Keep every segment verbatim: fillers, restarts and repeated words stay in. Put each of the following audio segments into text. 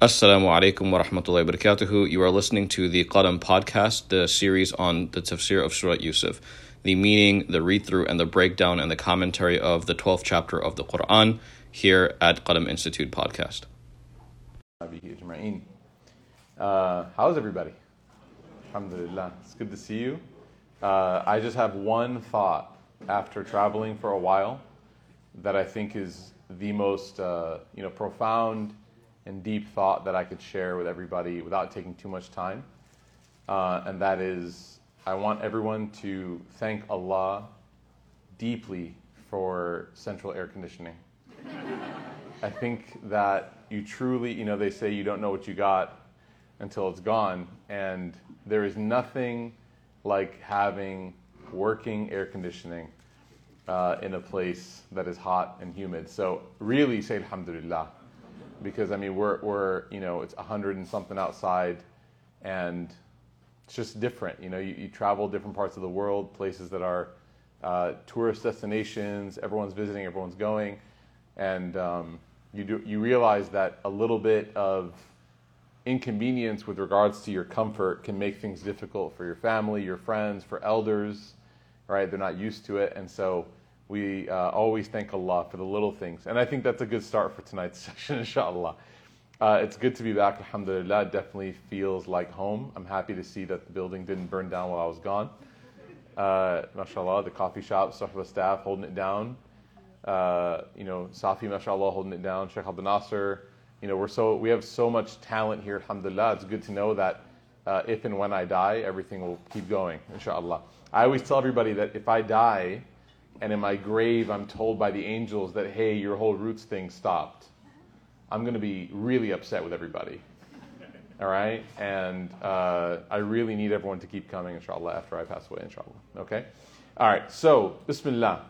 Assalamu alaikum wa rahmatullahi wa barakatuhu. You are listening to the Qalam podcast, the series on the tafsir of Surah Yusuf, the meaning, the read-through, and the breakdown and the commentary of the twelfth chapter of the Quran here at Qalam Institute podcast. Uh, how's everybody? Alhamdulillah. It's good to see you. Uh, I just have one thought after traveling for a while that I think is the most uh, you know, profound and deep thought that I could share with everybody without taking too much time. Uh, and that is, I want everyone to thank Allah deeply for central air conditioning. I think that you truly, you know, they say you don't know what you got until it's gone. And there is nothing like having working air conditioning uh, in a place that is hot and humid. So really say alhamdulillah. Because, I mean, we're, we're you know, it's a hundred and something outside, and it's just different. You know, you, you travel different parts of the world, places that are uh, tourist destinations, everyone's visiting, everyone's going, and um, you do, you realize that a little bit of inconvenience with regards to your comfort can make things difficult for your family, your friends, for elders, right? They're not used to it, and so we uh, always thank Allah for the little things. And I think that's a good start for tonight's session, inshallah. Uh, it's good to be back, alhamdulillah. It definitely feels like home. I'm happy to see that the building didn't burn down while I was gone. Uh, mashallah, the coffee shop, Sahaba staff holding it down. Uh, you know, Safi, mashallah, holding it down. Sheikh Abdel Nasser. You know, we're so, we have so much talent here, alhamdulillah. It's good to know that uh, if and when I die, everything will keep going, inshallah. I always tell everybody that if I die, and in my grave, I'm told by the angels that, hey, your whole roots thing stopped, I'm going to be really upset with everybody, all right? And uh, I really need everyone to keep coming, inshallah, after I pass away, inshallah, okay? All right, so, bismillah.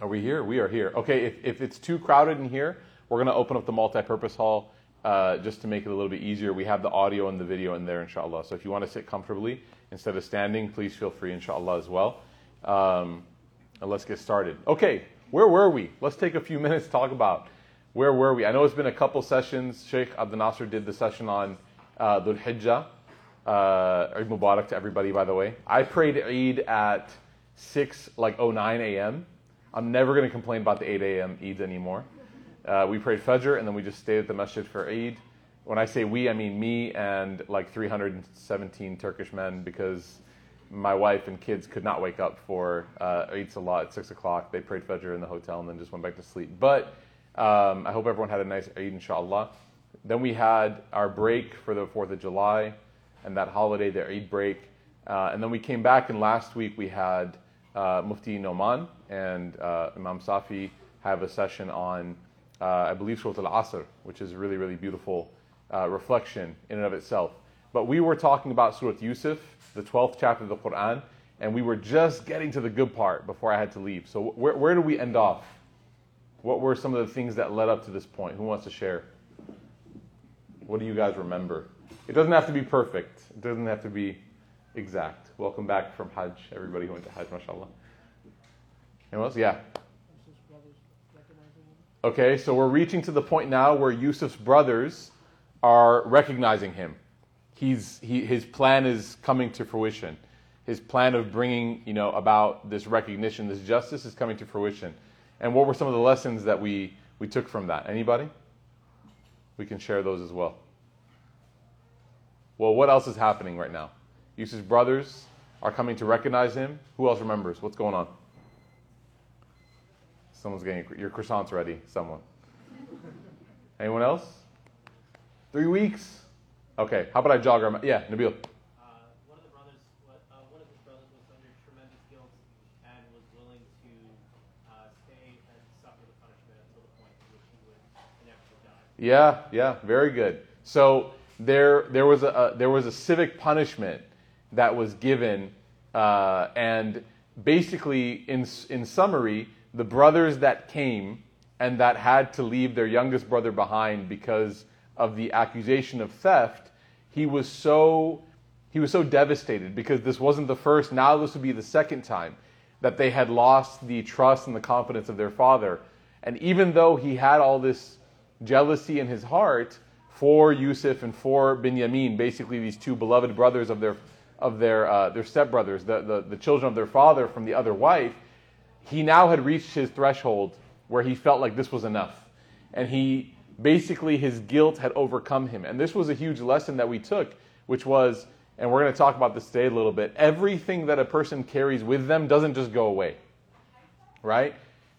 Are we here? We are here. Okay, if, if it's too crowded in here, we're going to open up the multi-purpose hall uh, just to make it a little bit easier. We have the audio and the video in there, inshallah. So if you want to sit comfortably instead of standing, please feel free, inshallah, as well. Um... And let's get started. Okay, where were we? Let's take a few minutes to talk about where were we. I know it's been a couple sessions. Sheikh Abdel Nasser did the session on uh, Dhul Hijjah. Uh, Eid Mubarak to everybody, by the way. I prayed Eid at six, like oh nine a.m. I'm never going to complain about the eight a.m. Eid anymore. Uh, we prayed Fajr, and then we just stayed at the masjid for Eid. When I say we, I mean me and like three hundred seventeen Turkish men, because my wife and kids could not wake up for uh, Eid Salah at six o'clock. They prayed Fajr in the hotel and then just went back to sleep. But um, I hope everyone had a nice Eid, inshallah. Then we had our break for the fourth of July and that holiday, the Eid break. Uh, and then we came back, and last week we had uh, Mufti Noman and uh, Imam Safi have a session on, uh, I believe, Surah Al-Asr, which is a really, really beautiful uh, reflection in and of itself. But we were talking about Surah Yusuf, the twelfth chapter of the Quran, and we were just getting to the good part before I had to leave. So where where do we end off? What were some of the things that led up to this point? Who wants to share? What do you guys remember? It doesn't have to be perfect. It doesn't have to be exact. Welcome back from Hajj, everybody who went to Hajj, mashallah. Anyone else? Yeah. Okay, so we're reaching to the point now where Yusuf's brothers are recognizing him. He's, he, his plan is coming to fruition. His plan of bringing, you know, about this recognition, this justice is coming to fruition. And what were some of the lessons that we, we took from that? Anybody? We can share those as well. Well, what else is happening right now? Yusuf's brothers are coming to recognize him. Who else remembers? What's going on? Someone's getting your croissants ready, someone. Anyone else? Three weeks. Okay, how about I jog our... Yeah, Nabil. Uh, one of the brothers, uh, one of his brothers was under tremendous guilt and was willing to uh, stay and suffer the punishment until the point at which he would inevitably die. Yeah, yeah, very good. So there, there was a, a there was a civic punishment that was given, uh, and basically, in in summary, the brothers that came and that had to leave their youngest brother behind because of the accusation of theft. He was so he was so devastated because this wasn't the first, now this would be the second time that they had lost the trust and the confidence of their father. And even though he had all this jealousy in his heart, for Yusuf and for Binyamin, basically these two beloved brothers of their of their uh, their stepbrothers, the, the the children of their father from the other wife, he now had reached his threshold where he felt like this was enough. And he basically, his guilt had overcome him. And this was a huge lesson that we took, which was, and we're going to talk about this today a little bit, everything that a person carries with them doesn't just go away, right?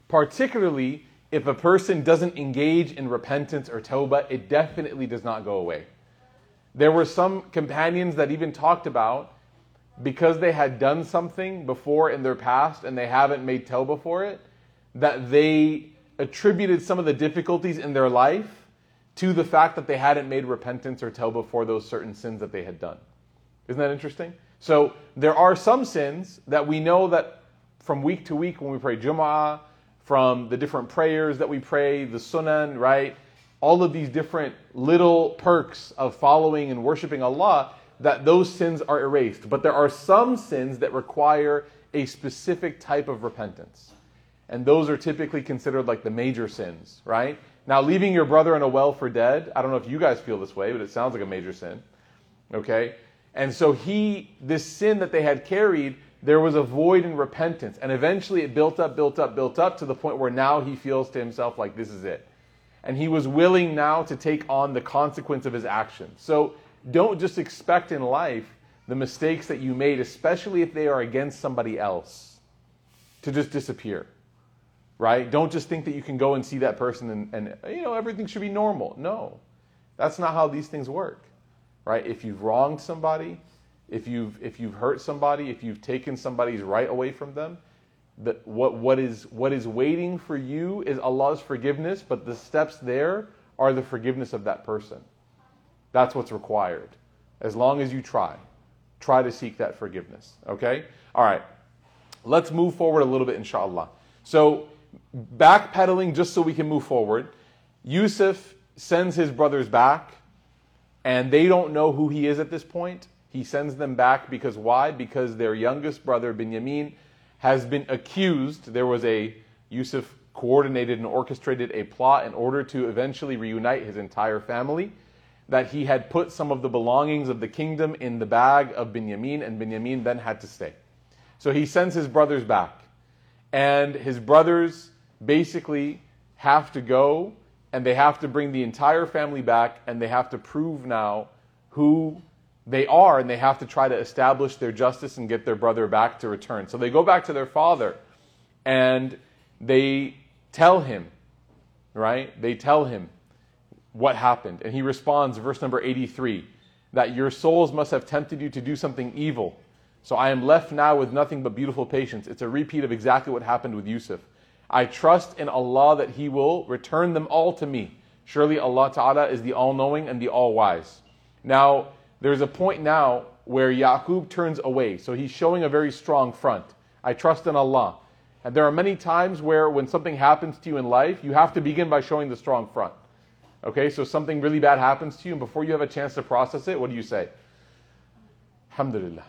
Particularly if a person doesn't engage in repentance or tawbah, it definitely does not go away. There were some companions that even talked about, because they had done something before in their past and they haven't made tawbah for it, that they attributed some of the difficulties in their life to the fact that they hadn't made repentance or tawbah for those certain sins that they had done. Isn't that interesting? So there are some sins that we know that from week to week when we pray Jumu'ah, from the different prayers that we pray, the sunan, right? All of these different little perks of following and worshiping Allah, that those sins are erased. But there are some sins that require a specific type of repentance. And those are typically considered like the major sins, right? Now, leaving your brother in a well for dead, I don't know if you guys feel this way, but it sounds like a major sin, okay? And so he, this sin that they had carried, there was a void in repentance. And eventually it built up, built up, built up to the point where now he feels to himself like this is it. And he was willing now to take on the consequence of his actions. So don't just expect in life the mistakes that you made, especially if they are against somebody else, to just disappear, right? Don't just think that you can go and see that person and, and you know, everything should be normal. No, that's not how these things work, right? If you've wronged somebody, if you've if you've hurt somebody, if you've taken somebody's right away from them, that what what is what is waiting for you is Allah's forgiveness, but the steps there are the forgiveness of that person. That's what's required. As long as you try. Try to seek that forgiveness. Okay? All right. Let's move forward a little bit, inshallah. So, backpedaling just so we can move forward. Yusuf sends his brothers back, and they don't know who he is at this point. He sends them back because why? Because their youngest brother, Binyamin, has been accused. There was a, Yusuf coordinated and orchestrated a plot in order to eventually reunite his entire family, that he had put some of the belongings of the kingdom in the bag of Binyamin, and Binyamin then had to stay. So he sends his brothers back. And his brothers basically have to go, and they have to bring the entire family back, and they have to prove now who they are, and they have to try to establish their justice and get their brother back to return. So they go back to their father, and they tell him, right? They tell him what happened. And he responds, verse number eighty-three, that your souls must have tempted you to do something evil. So I am left now with nothing but beautiful patience. It's a repeat of exactly what happened with Yusuf. I trust in Allah that He will return them all to me. Surely Allah Ta'ala is the all-knowing and the all-wise. Now, there's a point now where Ya'qub turns away. So he's showing a very strong front. I trust in Allah. And there are many times where when something happens to you in life, you have to begin by showing the strong front. Okay, so something really bad happens to you, and before you have a chance to process it, what do you say? Alhamdulillah,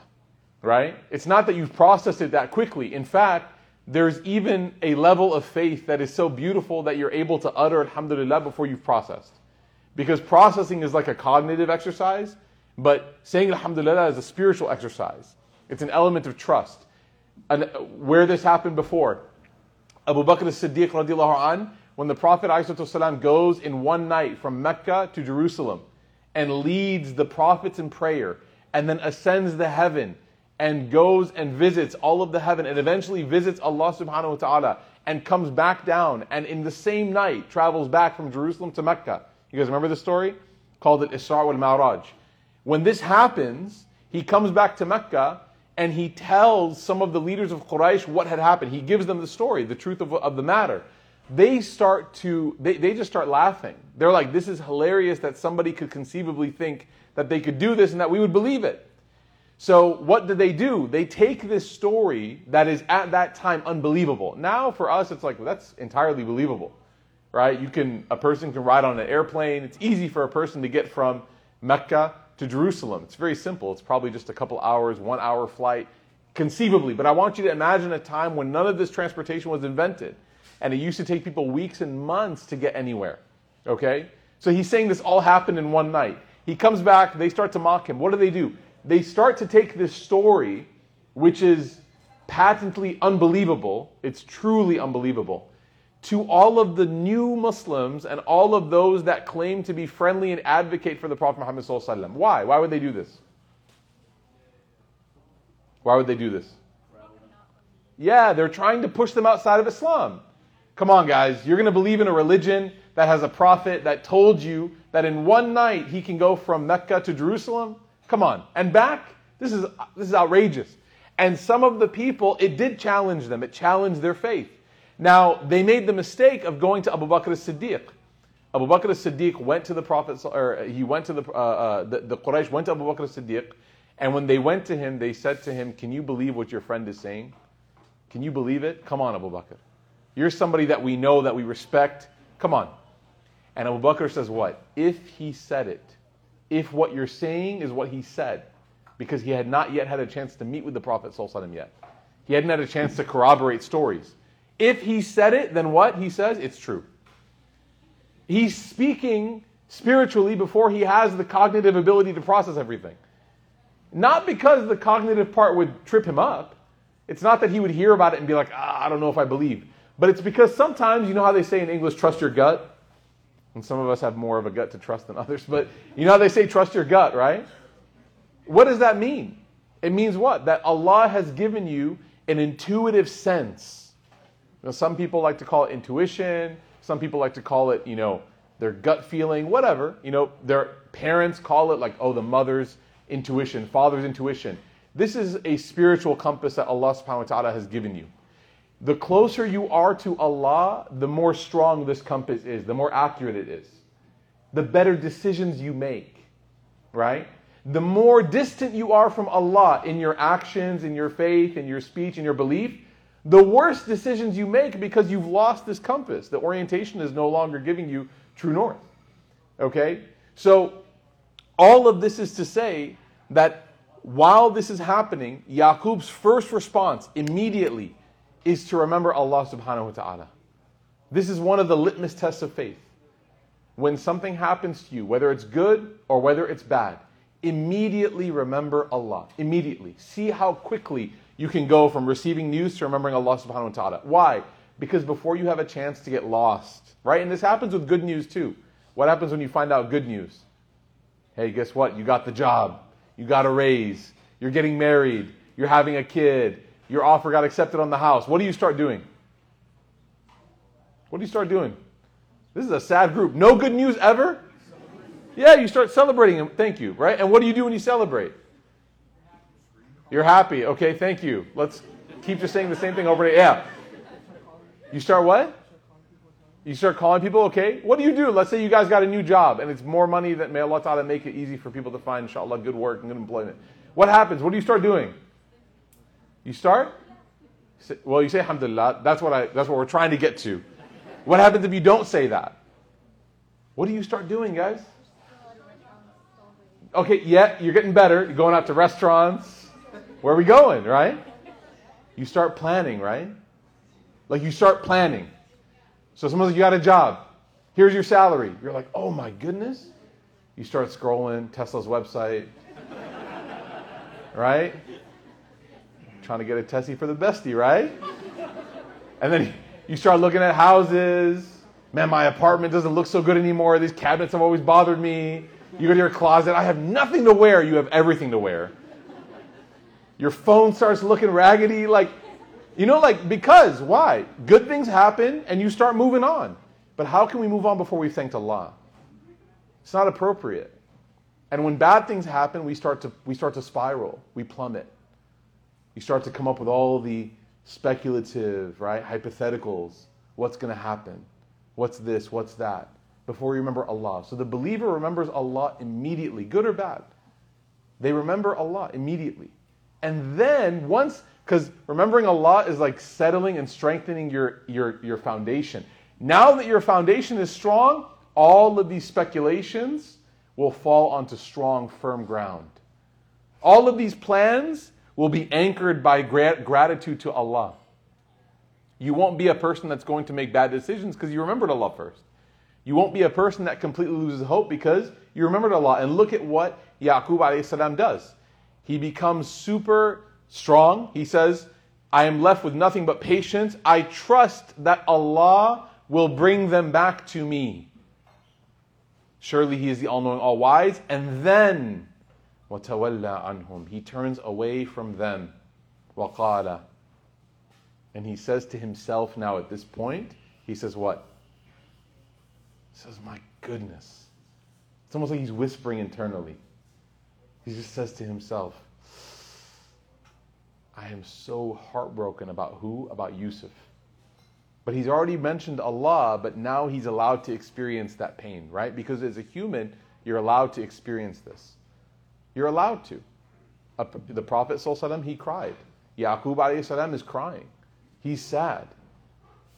right? It's not that you've processed it that quickly. In fact, there's even a level of faith that is so beautiful that you're able to utter Alhamdulillah before you've processed. Because processing is like a cognitive exercise, but saying Alhamdulillah is a spiritual exercise. It's an element of trust. And where this happened before, Abu Bakr as-Siddiq radiallahu anhu, when the Prophet ﷺ goes in one night from Mecca to Jerusalem and leads the prophets in prayer and then ascends the heaven and goes and visits all of the heaven and eventually visits Allah subhanahu wa ta'ala and comes back down and in the same night travels back from Jerusalem to Mecca. You guys remember the story? Called it Isra' wal Ma'raj. When this happens, he comes back to Mecca and he tells some of the leaders of Quraysh what had happened. He gives them the story, the truth of, of the matter. They start to, they, they just start laughing. They're like, this is hilarious that somebody could conceivably think that they could do this and that we would believe it. So what did they do? They take this story that is at that time unbelievable. Now for us, it's like, well, that's entirely believable, right? You can, a person can ride on an airplane. It's easy for a person to get from Mecca to Jerusalem. It's very simple. It's probably just a couple hours, one hour flight, conceivably. But I want you to imagine a time when none of this transportation was invented. And it used to take people weeks and months to get anywhere, okay? So he's saying this all happened in one night. He comes back, they start to mock him. What do they do? They start to take this story, which is patently unbelievable, it's truly unbelievable, to all of the new Muslims and all of those that claim to be friendly and advocate for the Prophet Muhammad Sallallahu Alaihi Wasallam. Why? Why would they do this? Why would they do this? Yeah, they're trying to push them outside of Islam. Come on, guys, you're going to believe in a religion that has a prophet that told you that in one night he can go from Mecca to Jerusalem? Come on, and back? This is, this is outrageous. And some of the people, it did challenge them. It challenged their faith. Now, they made the mistake of going to Abu Bakr as-Siddiq. Abu Bakr as-Siddiq went to the Prophet, or he went to the, uh, uh, the, the Quraysh went to Abu Bakr as-Siddiq, and when they went to him, they said to him, can you believe what your friend is saying? Can you believe it? Come on, Abu Bakr. You're somebody that we know, that we respect. Come on. And Abu Bakr says what? If he said it. If what you're saying is what he said. Because he had not yet had a chance to meet with the Prophet Sallallahu Alaihi Wasallam yet. He hadn't had a chance to corroborate stories. If he said it, then what he says? It's true. He's speaking spiritually before he has the cognitive ability to process everything. Not because the cognitive part would trip him up. It's not that he would hear about it and be like, ah, I don't know if I believe. But it's because sometimes, you know how they say in English, trust your gut? And some of us have more of a gut to trust than others. But you know how they say trust your gut, right? What does that mean? It means what? That Allah has given you an intuitive sense. You know, some people like to call it intuition. Some people like to call it, you know, their gut feeling, whatever. You know, their parents call it like, oh, the mother's intuition, father's intuition. This is a spiritual compass that Allah subhanahu wa ta'ala has given you. The closer you are to Allah, the more strong this compass is, the more accurate it is. The better decisions you make, right? The more distant you are from Allah in your actions, in your faith, in your speech, in your belief, the worse decisions you make because you've lost this compass. The orientation is no longer giving you true north. Okay? So, all of this is to say that while this is happening, Ya'qub's first response immediately is to remember Allah subhanahu wa ta'ala. This is one of the litmus tests of faith. When something happens to you, whether it's good or whether it's bad, immediately remember Allah. Immediately. See how quickly you can go from receiving news to remembering Allah subhanahu wa ta'ala. Why? Because before you have a chance to get lost, right? And this happens with good news too. What happens when you find out good news? Hey, guess what? You got the job. You got a raise. You're getting married. You're having a kid. Your offer got accepted on the house. What do you start doing? What do you start doing? This is a sad group. No good news ever? Yeah, you start celebrating them. Thank you, right? And what do you do when you celebrate? You're happy. Okay, thank you. Let's keep just saying the same thing over there. Yeah. You start what? You start calling people, okay? What do you do? Let's say you guys got a new job and it's more money that may Allah Ta'ala make it easy for people to find, inshallah, good work and good employment. What happens? What do you start doing? You start? Well, you say alhamdulillah. That's what I that's what we're trying to get to. What happens if you don't say that? What do you start doing, guys? Okay, yeah, you're getting better. You're going out to restaurants. Where are we going, right? You start planning, right? Like you start planning. So someone's like, you got a job. Here's your salary. You're like, oh my goodness. You start scrolling Tesla's website. Right? Trying to get a tessie for the bestie, right? And then you start looking at houses. Man, my apartment doesn't look so good anymore. These cabinets have always bothered me. You go to your closet. I have nothing to wear. You have everything to wear. Your phone starts looking raggedy. Like, you know, like, because, why? Good things happen and you start moving on. But how can we move on before we've thanked Allah? It's not appropriate. And when bad things happen, we start to, we start to spiral. We plummet. You start to come up with all the speculative, right, hypotheticals. What's going to happen? What's this? What's that? Before you remember Allah. So the believer remembers Allah immediately, good or bad. They remember Allah immediately. And then once, because remembering Allah is like settling and strengthening your, your, your foundation. Now that your foundation is strong, all of these speculations will fall onto strong, firm ground. All of these plans will be anchored by grat- gratitude to Allah. You won't be a person that's going to make bad decisions because you remembered Allah first. You won't be a person that completely loses hope because you remembered Allah. And look at what Ya'qub alayhi salam does. He becomes super strong. He says, I am left with nothing but patience. I trust that Allah will bring them back to me. Surely He is the all-knowing, all-wise. And then, وَتَوَلَّى عَنْهُمْ, He turns away from them. وَقَالَ, and he says to himself now at this point, he says what? He says, my goodness. It's almost like he's whispering internally. He just says to himself, I am so heartbroken about who? About Yusuf. But he's already mentioned Allah, but now he's allowed to experience that pain, right? Because as a human, you're allowed to experience this. You're allowed to. The Prophet ﷺ, he cried. Ya'qub ﷺ is crying. He's sad.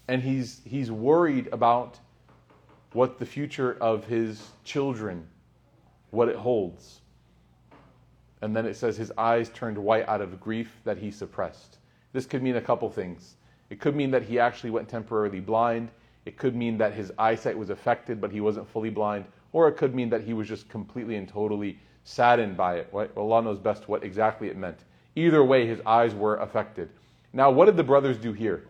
And he's he's worried about what the future of his children, what it holds. And then it says his eyes turned white out of grief that he suppressed. This could mean a couple things. It could mean that he actually went temporarily blind. It could mean that his eyesight was affected, but he wasn't fully blind. Or it could mean that he was just completely and totally saddened by it. Right? Allah knows best what exactly it meant. Either way, his eyes were affected. Now, what did the brothers do here?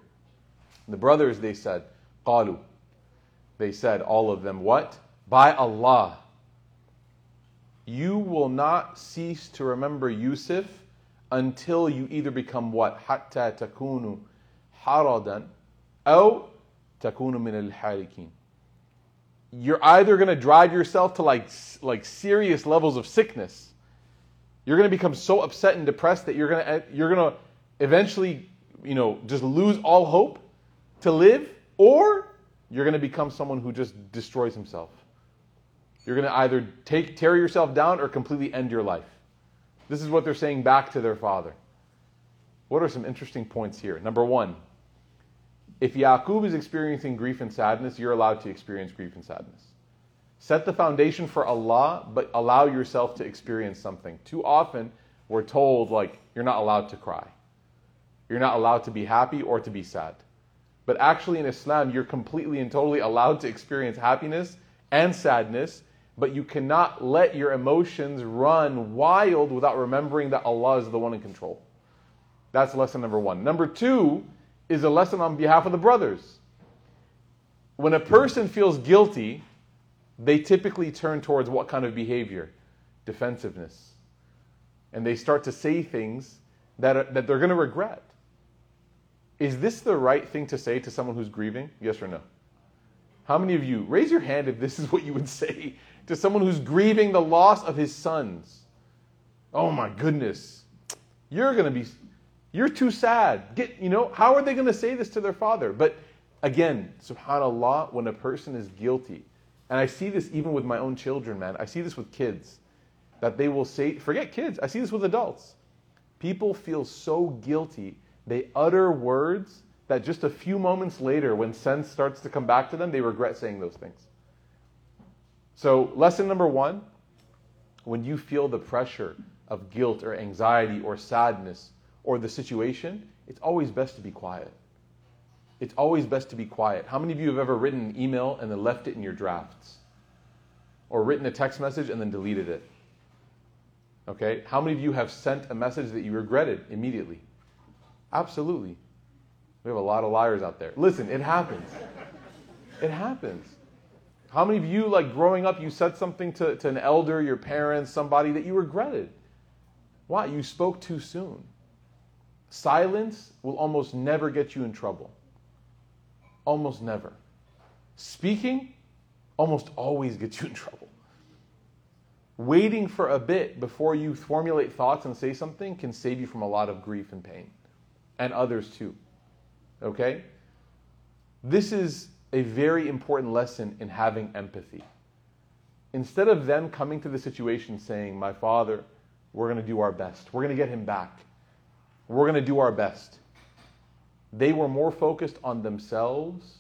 The brothers, they said, قَالُوا. They said, all of them, what? By Allah, you will not cease to remember Yusuf until you either become what? حَتَّى تَكُونُوا حَرَدًا أَوْ تَكُونُوا مِنَ الْحَارِكِينَ. You're either going to drive yourself to like, like serious levels of sickness. You're going to become so upset and depressed that you're going to, you're going to eventually, you know, just lose all hope to live, or you're going to become someone who just destroys himself. You're going to either take, tear yourself down or completely end your life. This is what they're saying back to their father. What are some interesting points here? Number one, if Ya'qub is experiencing grief and sadness, you're allowed to experience grief and sadness. Set the foundation for Allah, but allow yourself to experience something. Too often, we're told, like, you're not allowed to cry. You're not allowed to be happy or to be sad. But actually in Islam, you're completely and totally allowed to experience happiness and sadness, but you cannot let your emotions run wild without remembering that Allah is the one in control. That's lesson number one. Number two is a lesson on behalf of the brothers. When a person feels guilty, they typically turn towards what kind of behavior? Defensiveness. And they start to say things that are, that they're going to regret. Is this the right thing to say to someone who's grieving? Yes or no? How many of you? Raise your hand if this is what you would say to someone who's grieving the loss of his sons. Oh my goodness. You're going to be... You're too sad. Get, you know, how are they going to say this to their father? But again, subhanAllah, when a person is guilty, and I see this even with my own children, man. I see this with kids, that they will say, forget kids, I see this with adults. People feel so guilty, they utter words that just a few moments later, when sense starts to come back to them, they regret saying those things. So lesson number one, when you feel the pressure of guilt or anxiety or sadness, or the situation, it's always best to be quiet. It's always best to be quiet. How many of you have ever written an email and then left it in your drafts? Or written a text message and then deleted it? Okay, how many of you have sent a message that you regretted immediately? Absolutely. We have a lot of liars out there. Listen, it happens. It happens. How many of you, like growing up, you said something to, to an elder, your parents, somebody that you regretted? Why? You spoke too soon. Silence will almost never get you in trouble. Almost never. Speaking almost always gets you in trouble. Waiting for a bit before you formulate thoughts and say something can save you from a lot of grief and pain. And others too. Okay? This is a very important lesson in having empathy. Instead of them coming to the situation saying, my father, we're going to do our best. We're going to get him back. We're going to do our best. They were more focused on themselves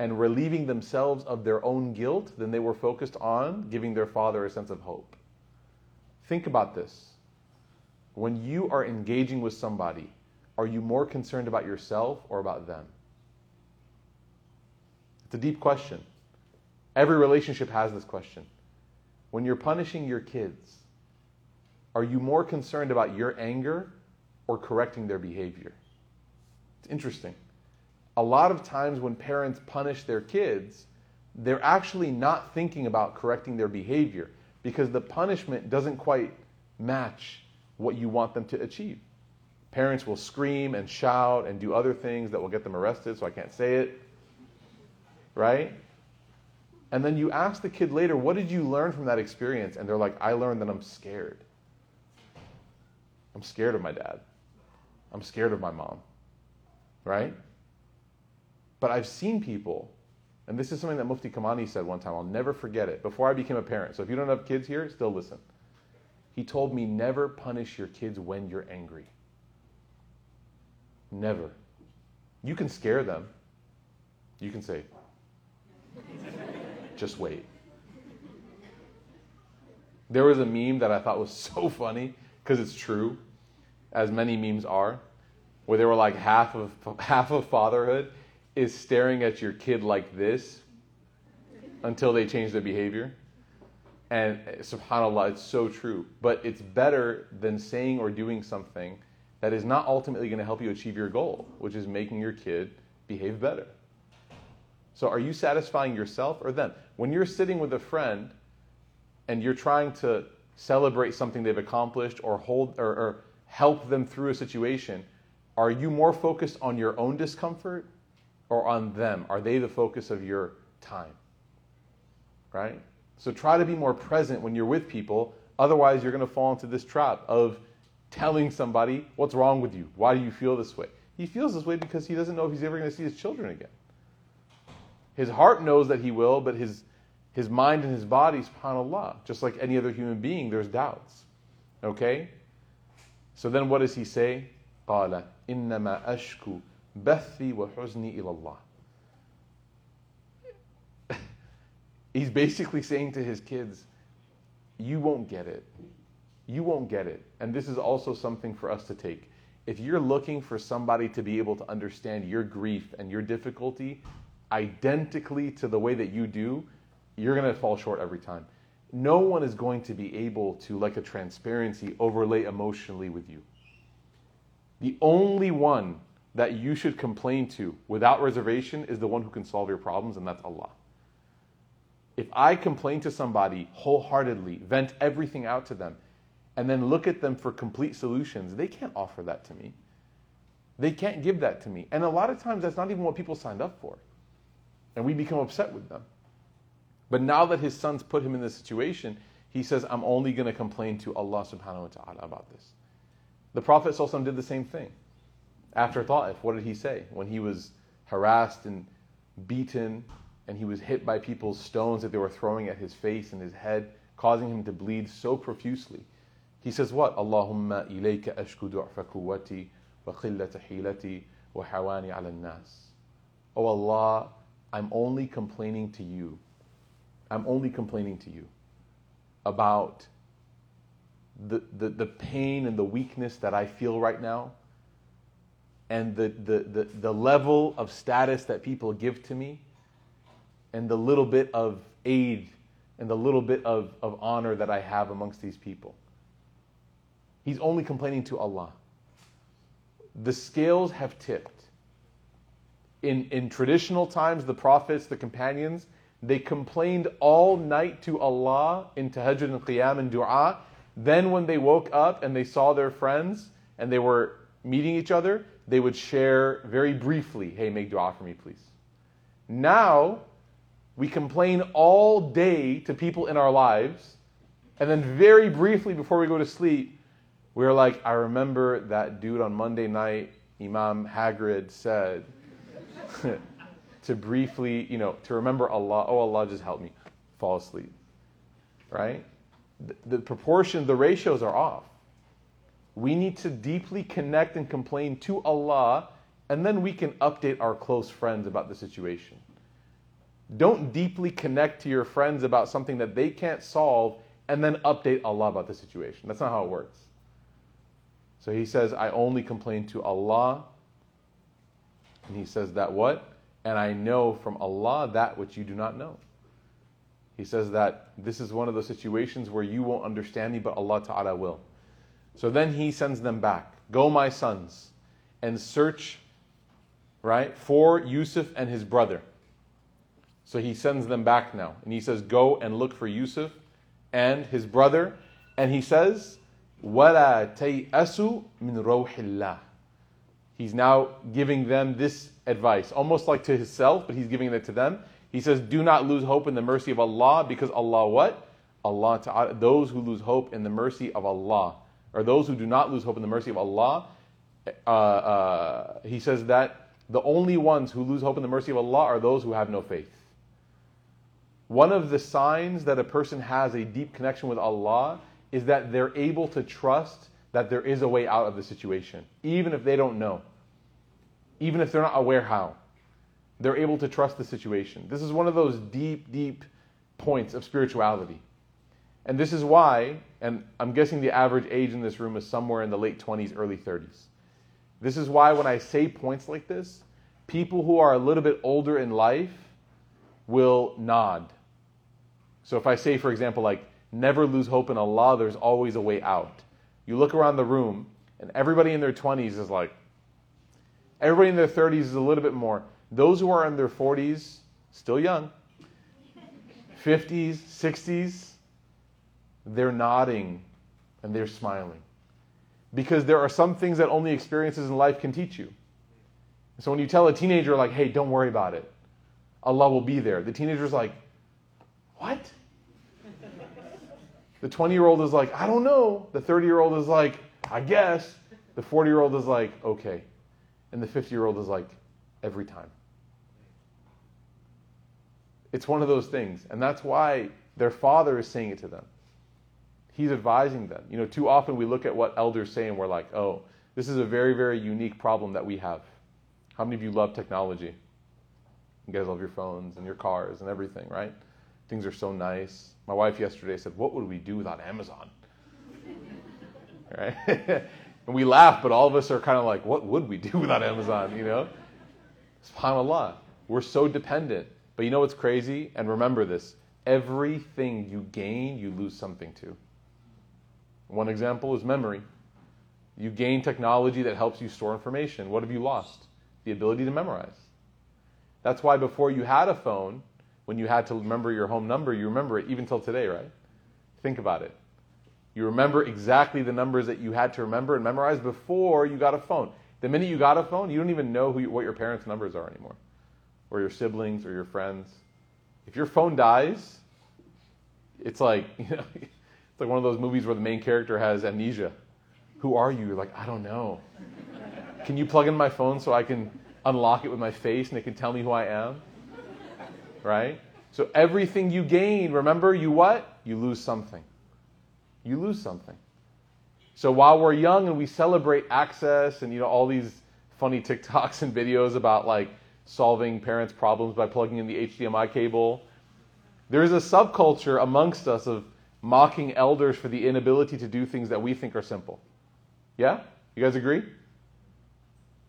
and relieving themselves of their own guilt than they were focused on giving their father a sense of hope. Think about this. When you are engaging with somebody, are you more concerned about yourself or about them? It's a deep question. Every relationship has this question. When you're punishing your kids, are you more concerned about your anger or correcting their behavior? It's interesting. A lot of times when parents punish their kids, they're actually not thinking about correcting their behavior because the punishment doesn't quite match what you want them to achieve. Parents will scream and shout and do other things that will get them arrested, so I can't say it, right? And then you ask the kid later, what did you learn from that experience? And they're like, I learned that I'm scared. I'm scared of my dad. I'm scared of my mom, right? But I've seen people, and this is something that Mufti Kamani said one time, I'll never forget it, before I became a parent. So if you don't have kids here, still listen. He told me, never punish your kids when you're angry. Never. You can scare them. You can say, just wait. There was a meme that I thought was so funny, because it's true, as many memes are, where they were like half of half of fatherhood is staring at your kid like this until they change their behavior. And subhanAllah, it's so true. But it's better than saying or doing something that is not ultimately going to help you achieve your goal, which is making your kid behave better. So are you satisfying yourself or them? When you're sitting with a friend and you're trying to celebrate something they've accomplished or hold or, or help them through a situation, are you more focused on your own discomfort or on them? Are they the focus of your time? Right? So try to be more present when you're with people. Otherwise, you're going to fall into this trap of telling somebody, what's wrong with you? Why do you feel this way? He feels this way because he doesn't know if he's ever going to see his children again. His heart knows that he will, but his his mind and his body, subhanAllah, just like any other human being, there's doubts. Okay? So then what does he say? قَالَ إِنَّمَا أَشْكُو بَثِّي وَحُزْنِي إِلَى اللَّهِ. He's basically saying to his kids, you won't get it. You won't get it. And this is also something for us to take. If you're looking for somebody to be able to understand your grief and your difficulty identically to the way that you do, you're going to fall short every time. No one is going to be able to, like a transparency, overlay emotionally with you. The only one that you should complain to without reservation is the one who can solve your problems, and that's Allah. If I complain to somebody wholeheartedly, vent everything out to them, and then look at them for complete solutions, they can't offer that to me. They can't give that to me. And a lot of times that's not even what people signed up for. And we become upset with them. But now that his sons put him in this situation, he says, I'm only going to complain to Allah subhanahu wa ta'ala about this. The Prophet ﷺ did the same thing. After Ta'if, what did he say? When he was harassed and beaten, and he was hit by people's stones that they were throwing at his face and his head, causing him to bleed so profusely. He says what? Allahumma ilayka ashku du'fa quwwati wa qillata hilati wa hawani ala nas. Oh Allah, I'm only complaining to you. I'm only complaining to you about the, the, the pain and the weakness that I feel right now and the, the, the, the level of status that people give to me and the little bit of aid and the little bit of, of honor that I have amongst these people. He's only complaining to Allah. The scales have tipped. In, in traditional times, the prophets, the companions, they complained all night to Allah in tahajjud and qiyam and dua. Then when they woke up and they saw their friends and they were meeting each other, they would share very briefly, hey, make dua for me, please. Now, we complain all day to people in our lives. And then very briefly before we go to sleep, we're like, I remember that dude on Monday night, Imam Hagrid said, to briefly, you know, to remember Allah, oh Allah, just help me fall asleep, right? The, the proportion, the ratios are off. We need to deeply connect and complain to Allah, and then we can update our close friends about the situation. Don't deeply connect to your friends about something that they can't solve, and then update Allah about the situation. That's not how it works. So he says, I only complain to Allah. And he says that what? And I know from Allah that which you do not know. He says that this is one of those situations where you won't understand me, but Allah Ta'ala will. So then he sends them back. Go, my sons, and search, right, for Yusuf and his brother. So he sends them back now. And he says, go and look for Yusuf and his brother. And he says, وَلَا تَيْأَسُ مِنْ رَوْحِ اللَّهِ. He's now giving them this advice, almost like to himself, but he's giving it to them. He says, do not lose hope in the mercy of Allah, because Allah what? Allah Ta'ala, those who lose hope in the mercy of Allah, or those who do not lose hope in the mercy of Allah, uh, uh, he says that the only ones who lose hope in the mercy of Allah are those who have no faith. One of the signs that a person has a deep connection with Allah is that they're able to trust that there is a way out of the situation, even if they don't know, even if they're not aware how. They're able to trust the situation. This is one of those deep, deep points of spirituality. And this is why, and I'm guessing the average age in this room is somewhere in the late twenties, early thirties. This is why when I say points like this, people who are a little bit older in life will nod. So if I say, for example, like, never lose hope in Allah, there's always a way out. You look around the room, and everybody in their twenties is like, everybody in their thirties is a little bit more. Those who are in their forties, still young, fifties, sixties, they're nodding and they're smiling. Because there are some things that only experiences in life can teach you. So when you tell a teenager, like, hey, don't worry about it, Allah will be there, the teenager's like, what? The twenty-year-old is like, I don't know. The thirty-year-old is like, I guess. The forty-year-old is like, okay. And the fifty-year-old is like, every time. It's one of those things. And that's why their father is saying it to them. He's advising them. You know, too often we look at what elders say and we're like, oh, this is a very, very unique problem that we have. How many of you love technology? You guys love your phones and your cars and everything, right? Things are so nice. My wife yesterday said, what would we do without Amazon? Right? And we laugh, but all of us are kind of like, what would we do without Amazon, you know? SubhanAllah. We're so dependent. But you know what's crazy? And remember this. Everything you gain, you lose something to. One example is memory. You gain technology that helps you store information. What have you lost? The ability to memorize. That's why before you had a phone, when you had to remember your home number, you remember it even till today, right? Think about it. You remember exactly the numbers that you had to remember and memorize before you got a phone. The minute you got a phone, you don't even know who you, what your parents' numbers are anymore, or your siblings, or your friends. If your phone dies, it's like, you know, it's like one of those movies where the main character has amnesia. Who are you? You're like, I don't know. Can you plug in my phone so I can unlock it with my face and it can tell me who I am? Right? So everything you gain, remember, you what? You lose something. You lose something. So while we're young and we celebrate access and, you know, all these funny TikToks and videos about like solving parents' problems by plugging in the H D M I cable, there is a subculture amongst us of mocking elders for the inability to do things that we think are simple. Yeah? You guys agree?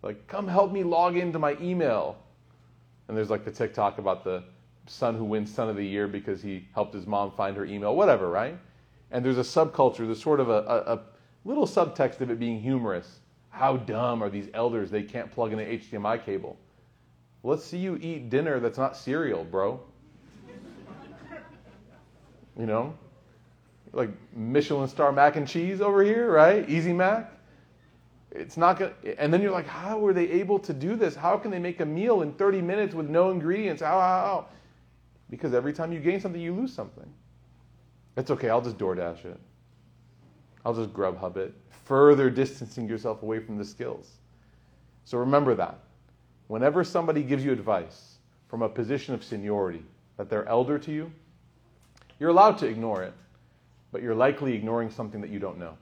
Like, come help me log into my email. And there's like the TikTok about the son who wins Son of the Year because he helped his mom find her email, whatever, right? And there's a subculture, there's sort of a, a, a little subtext of it being humorous. How dumb are these elders? They can't plug in an H D M I cable. Let's see you eat dinner that's not cereal, bro. You know? Like Michelin star mac and cheese over here, right? Easy Mac. It's not gonna, and then you're like, how were they able to do this? How can they make a meal in thirty minutes with no ingredients? Ow, ow, ow. Because every time you gain something, you lose something. It's okay, I'll just DoorDash it. I'll just Grubhub it. Further distancing yourself away from the skills. So remember that. Whenever somebody gives you advice from a position of seniority, that they're elder to you, you're allowed to ignore it, but you're likely ignoring something that you don't know.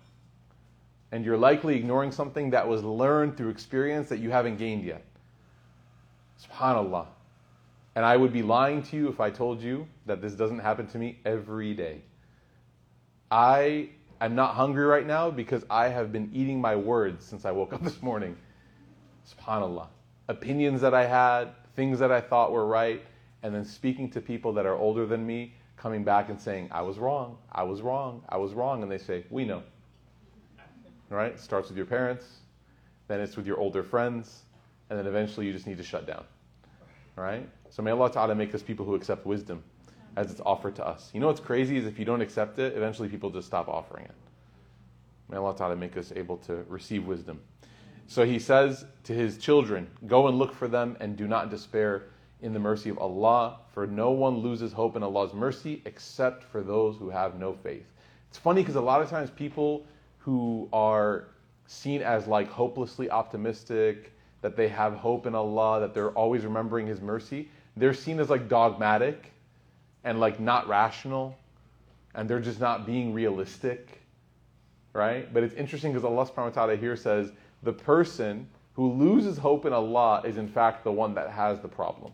And you're likely ignoring something that was learned through experience that you haven't gained yet. SubhanAllah. And I would be lying to you if I told you that this doesn't happen to me every day. I am not hungry right now because I have been eating my words since I woke up this morning. SubhanAllah. Opinions that I had, things that I thought were right, and then speaking to people that are older than me coming back and saying, I was wrong, I was wrong, I was wrong, and they say, we know. All right? It starts with your parents, then it's with your older friends, and then eventually you just need to shut down. All right? So may Allah Ta'ala make us people who accept wisdom as it's offered to us. You know what's crazy is if you don't accept it, eventually people just stop offering it. May Allah Ta'ala make us able to receive wisdom. So he says to his children, go and look for them and do not despair in the mercy of Allah, for no one loses hope in Allah's mercy except for those who have no faith. It's funny because a lot of times people who are seen as like hopelessly optimistic, that they have hope in Allah, that they're always remembering His mercy, they're seen as like dogmatic and like not rational, and they're just not being realistic, right? But it's interesting because Allah subhanahu wa ta'ala here says, the person who loses hope in Allah is in fact the one that has the problem.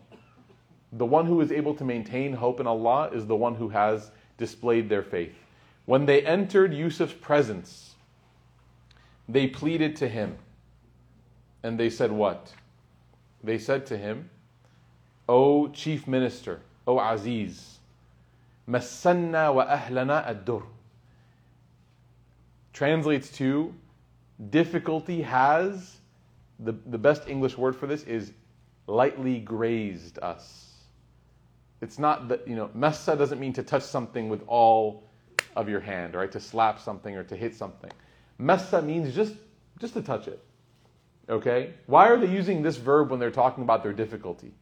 The one who is able to maintain hope in Allah is the one who has displayed their faith. When they entered Yusuf's presence, they pleaded to him. And they said what? They said to him, O chief minister, O Aziz, Massanna wa ahlana ad-dur. Translates to, difficulty has, the, the best English word for this is lightly grazed us. It's not that, you know, massa doesn't mean to touch something with all of your hand, right? To slap something or to hit something. Massa means just, just to touch it. Okay? Why are they using this verb when they're talking about their difficulty?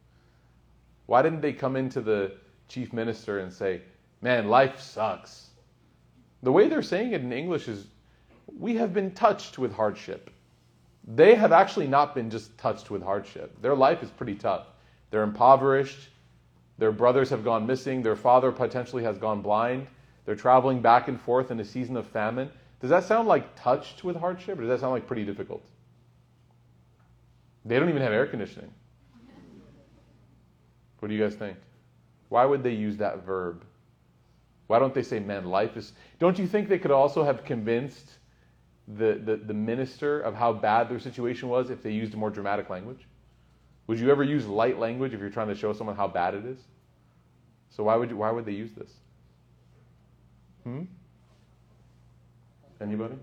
Why didn't they come into the chief minister and say, man, life sucks? The way they're saying it in English is, we have been touched with hardship. They have actually not been just touched with hardship. Their life is pretty tough. They're impoverished. Their brothers have gone missing. Their father potentially has gone blind. They're traveling back and forth in a season of famine. Does that sound like touched with hardship, or does that sound like pretty difficult? They don't even have air conditioning. What do you guys think? Why would they use that verb? Why don't they say, man, life is... Don't you think they could also have convinced the, the, the minister of how bad their situation was if they used more dramatic language? Would you ever use light language if you're trying to show someone how bad it is? So why would you, why would they use this? Hmm? Anybody?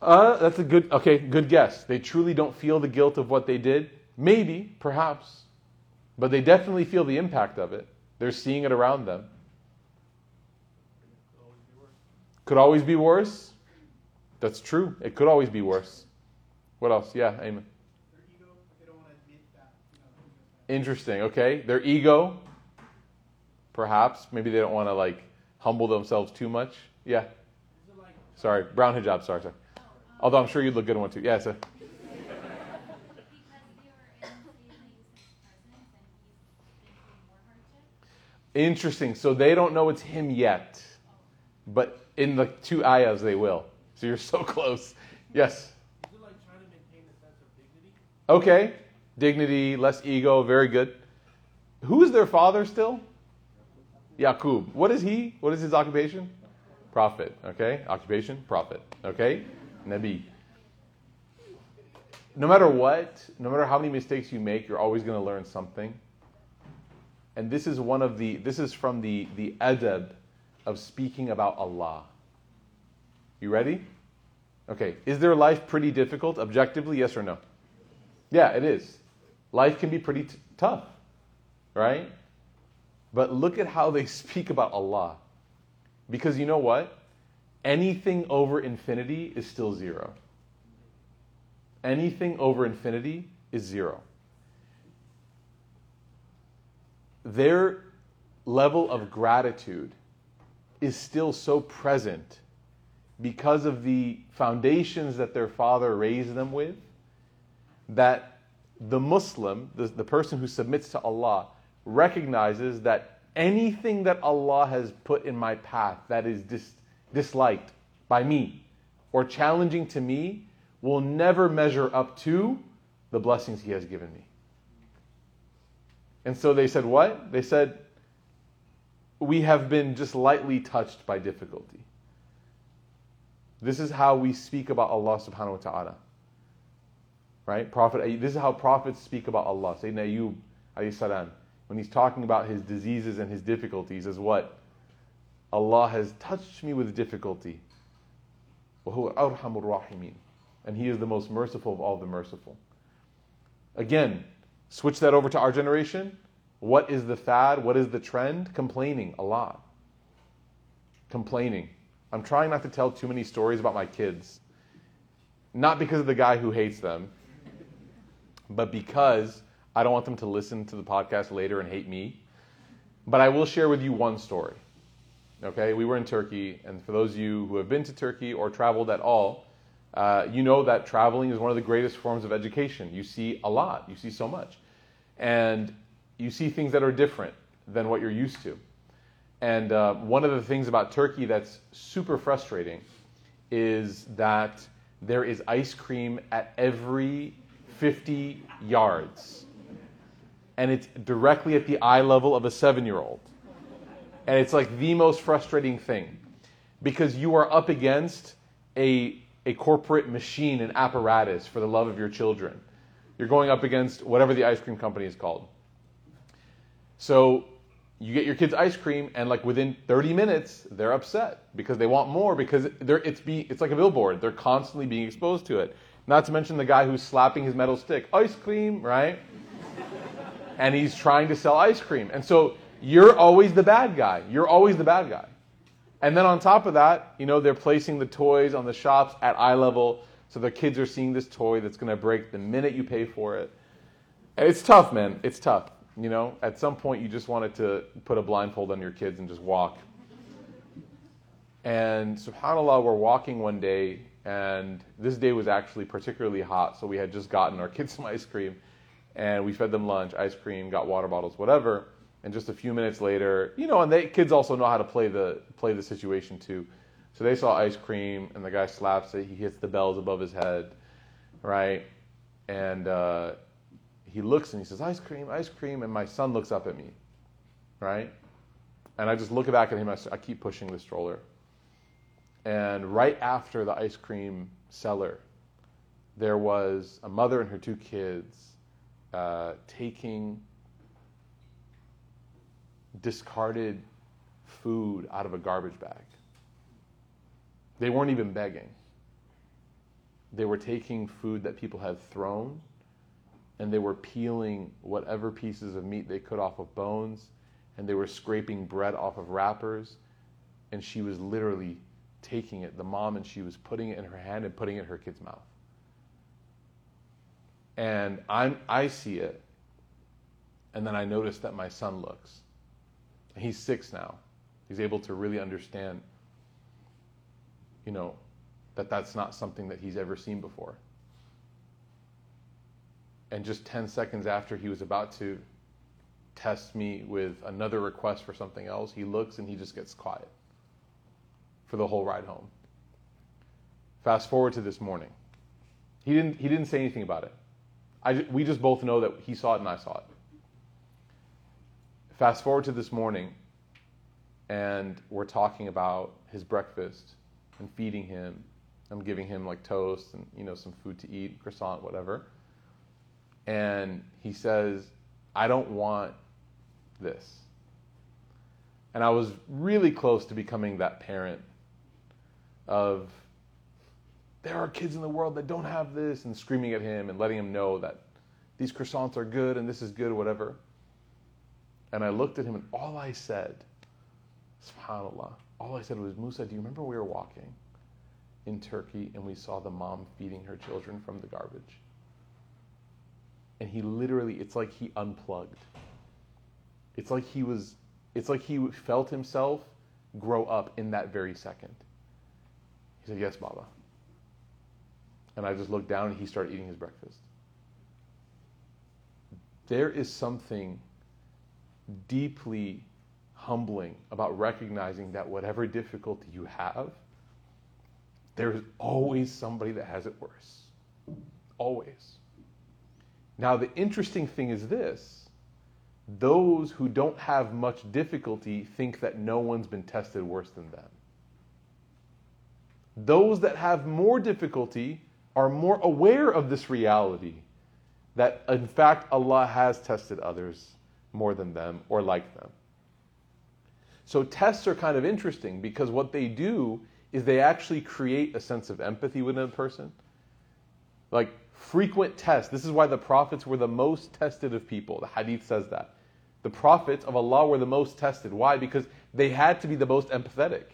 Uh, that's a good, okay, good guess. They truly don't feel the guilt of what they did. Maybe, perhaps. But they definitely feel the impact of it. They're seeing it around them. Could always be worse. That's true. It could always be worse. What else? Yeah, Amen. Their ego, they don't want to admit that. Interesting, okay. Their ego, perhaps. Maybe they don't want to, like, humble themselves too much. Yeah. Sorry, brown hijab, sorry, sorry. Although I'm sure you'd look good in one too. Yeah, sir. Interesting. So they don't know it's him yet, but in the two ayahs they will. So you're so close. Yes. Is it like trying to maintain a sense of dignity? Okay, dignity, less ego, very good. Who is their father still? Ya'qub. What is he? What is his occupation? Prophet. Okay, occupation. Prophet. Okay. Nabi. No matter what, no matter how many mistakes you make, you're always going to learn something. And this is one of the, this is from the, the adab of speaking about Allah. You ready? Okay. Is their life pretty difficult? Objectively, yes or no? Yeah, it is. Life can be pretty t- tough, right? But look at how they speak about Allah. Because you know what? Anything over infinity is still zero. Anything over infinity is zero. Their level of gratitude is still so present because of the foundations that their father raised them with, that the Muslim, the, the person who submits to Allah, recognizes that anything that Allah has put in my path that is dis- disliked by me or challenging to me will never measure up to the blessings He has given me. And so they said what? They said, we have been just lightly touched by difficulty. This is how we speak about Allah subhanahu wa ta'ala. Right? Prophet, this is how prophets speak about Allah. Sayyidina Ayyub alayhi salam. when he's talking about his diseases and his difficulties, is what? Allah has touched me with difficulty. وَهُوَ أَرْحَمُ الرَّاحِمِينَ. And He is the most merciful of all the merciful. Again, switch that over to our generation. What is the fad? What is the trend? Complaining a lot. Complaining. I'm trying not to tell too many stories about my kids. Not because of the guy who hates them, but because I don't want them to listen to the podcast later and hate me. But I will share with you one story. Okay, we were in Turkey, and for those of you who have been to Turkey or traveled at all, uh, you know that traveling is one of the greatest forms of education. You see a lot. You see so much. And you see things that are different than what you're used to. And uh, one of the things about Turkey that's super frustrating is that there is ice cream at every fifty yards. And it's directly at the eye level of a seven-year-old. And it's like the most frustrating thing, because you are up against a, a corporate machine and apparatus for the love of your children. You're going up against whatever the ice cream company is called. So you get your kids ice cream, and like within thirty minutes, they're upset because they want more, because they're, it's, be, it's like a billboard. They're constantly being exposed to it. Not to mention the guy who's slapping his metal stick. Ice cream, right? And he's trying to sell ice cream. And so you're always the bad guy. You're always the bad guy. And then on top of that, you know, they're placing the toys on the shops at eye level. So the kids are seeing this toy that's going to break the minute you pay for it. And it's tough, man. It's tough. You know, at some point you just wanted to put a blindfold on your kids and just walk. And subhanAllah, we're walking one day, and this day was actually particularly hot. So we had just gotten our kids some ice cream, and we fed them lunch, ice cream, got water bottles, whatever. And just a few minutes later, you know, and they, kids also know how to play the play the situation too. So they saw ice cream, and the guy slaps it. He hits the bells above his head, right? And uh, he looks and he says, ice cream, ice cream. And my son looks up at me, right? And I just look back at him. I, I keep pushing the stroller. And right after the ice cream seller, there was a mother and her two kids uh, taking discarded food out of a garbage bag. They weren't even begging. They were taking food that people had thrown, and they were peeling whatever pieces of meat they could off of bones, and they were scraping bread off of wrappers, and she was literally taking it, the mom, and she was putting it in her hand and putting it in her kid's mouth. And I'm, I see it, and then I notice that my son looks. He's six now. He's able to really understand, you know, that that's not something that he's ever seen before. And just ten seconds after he was about to test me with another request for something else, he looks and he just gets quiet for the whole ride home. Fast forward to this morning. He didn't, he didn't say anything about it. I, we just both know that he saw it and I saw it. Fast forward to this morning, and we're talking about his breakfast and feeding him. I'm giving him like toast and, you know, some food to eat, croissant, whatever. And he says, I don't want this. And I was really close to becoming that parent of, there are kids in the world that don't have this, and screaming at him and letting him know that these croissants are good and this is good, whatever. And I looked at him, and all I said, subhanAllah, all I said was, Musa, do you remember we were walking in Turkey and we saw the mom feeding her children from the garbage? And he literally, it's like he unplugged. It's like he was, it's like he felt himself grow up in that very second. He said, yes, Baba. And I just looked down, and he started eating his breakfast. There is something deeply humbling about recognizing that whatever difficulty you have, there is always somebody that has it worse. Always. Now, the interesting thing is this. Those who don't have much difficulty think that no one's been tested worse than them. Those that have more difficulty are more aware of this reality, that in fact Allah has tested others more than them or like them. So tests are kind of interesting because what they do is they actually create a sense of empathy within a person. Like frequent tests. This is why the prophets were the most tested of people. The hadith says that. The prophets of Allah were the most tested. Why? Because they had to be the most empathetic.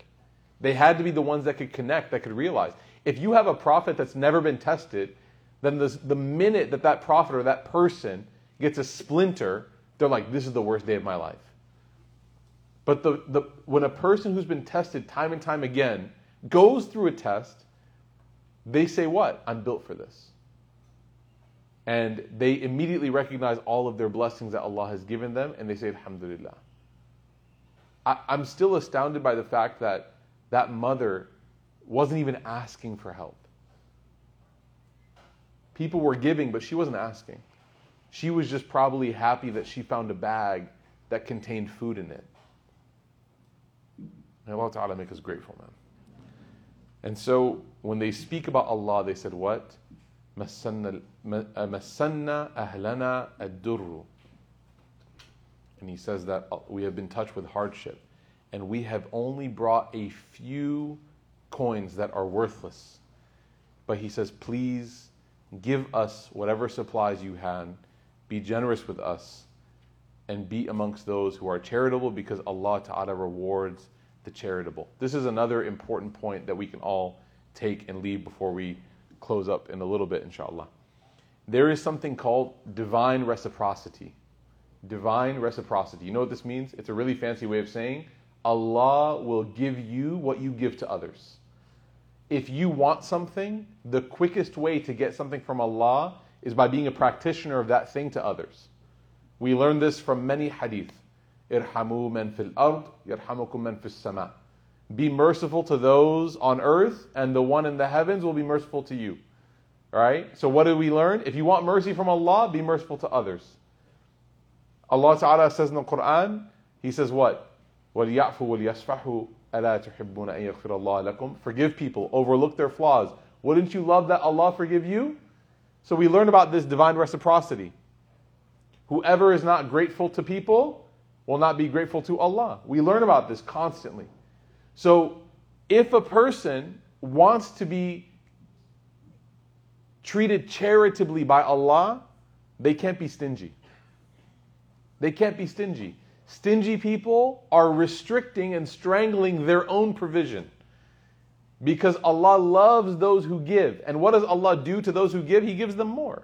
They had to be the ones that could connect, that could realize. If you have a prophet that's never been tested, then the, the minute that that prophet or that person gets a splinter, they're like, this is the worst day of my life. But the, the when a person who's been tested time and time again goes through a test, they say what? I'm built for this. And they immediately recognize all of their blessings that Allah has given them, and they say, Alhamdulillah. I, I'm still astounded by the fact that that mother wasn't even asking for help. People were giving, but she wasn't asking. She was just probably happy that she found a bag that contained food in it. May Allah Ta'ala make us grateful, man. And so, when they speak about Allah, they said what? Masanna ahlana ad-durru. And he says that we have been touched with hardship, and we have only brought a few coins that are worthless. But he says, please give us whatever supplies you can, be generous with us, and be amongst those who are charitable, because Allah Ta'ala rewards the charitable. This is another important point that we can all take and leave before we close up in a little bit, inshallah. There is something called divine reciprocity. Divine reciprocity. You know what this means? It's a really fancy way of saying Allah will give you what you give to others. If you want something, the quickest way to get something from Allah is by being a practitioner of that thing to others. We learn this from many hadith. Irhamu man fil ard, yarhamukum man fis sama. Be merciful to those on earth, and the one in the heavens will be merciful to you. All right? So what do we learn? If you want mercy from Allah, be merciful to others. Allah Ta'ala says in the Quran, He says what? وَلْيَعْفُوا وَلْيَصْفَحُوا أَلَا تُحِبُّونَ أَن يَغْفِرَ اللَّهُ لَكُمْ. Forgive people, overlook their flaws. Wouldn't you love that Allah forgive you? So we learn about this divine reciprocity. Whoever is not grateful to people will not be grateful to Allah. We learn about this constantly. So if a person wants to be treated charitably by Allah, they can't be stingy. They can't be stingy. Stingy people are restricting and strangling their own provision, because Allah loves those who give. And what does Allah do to those who give? He gives them more.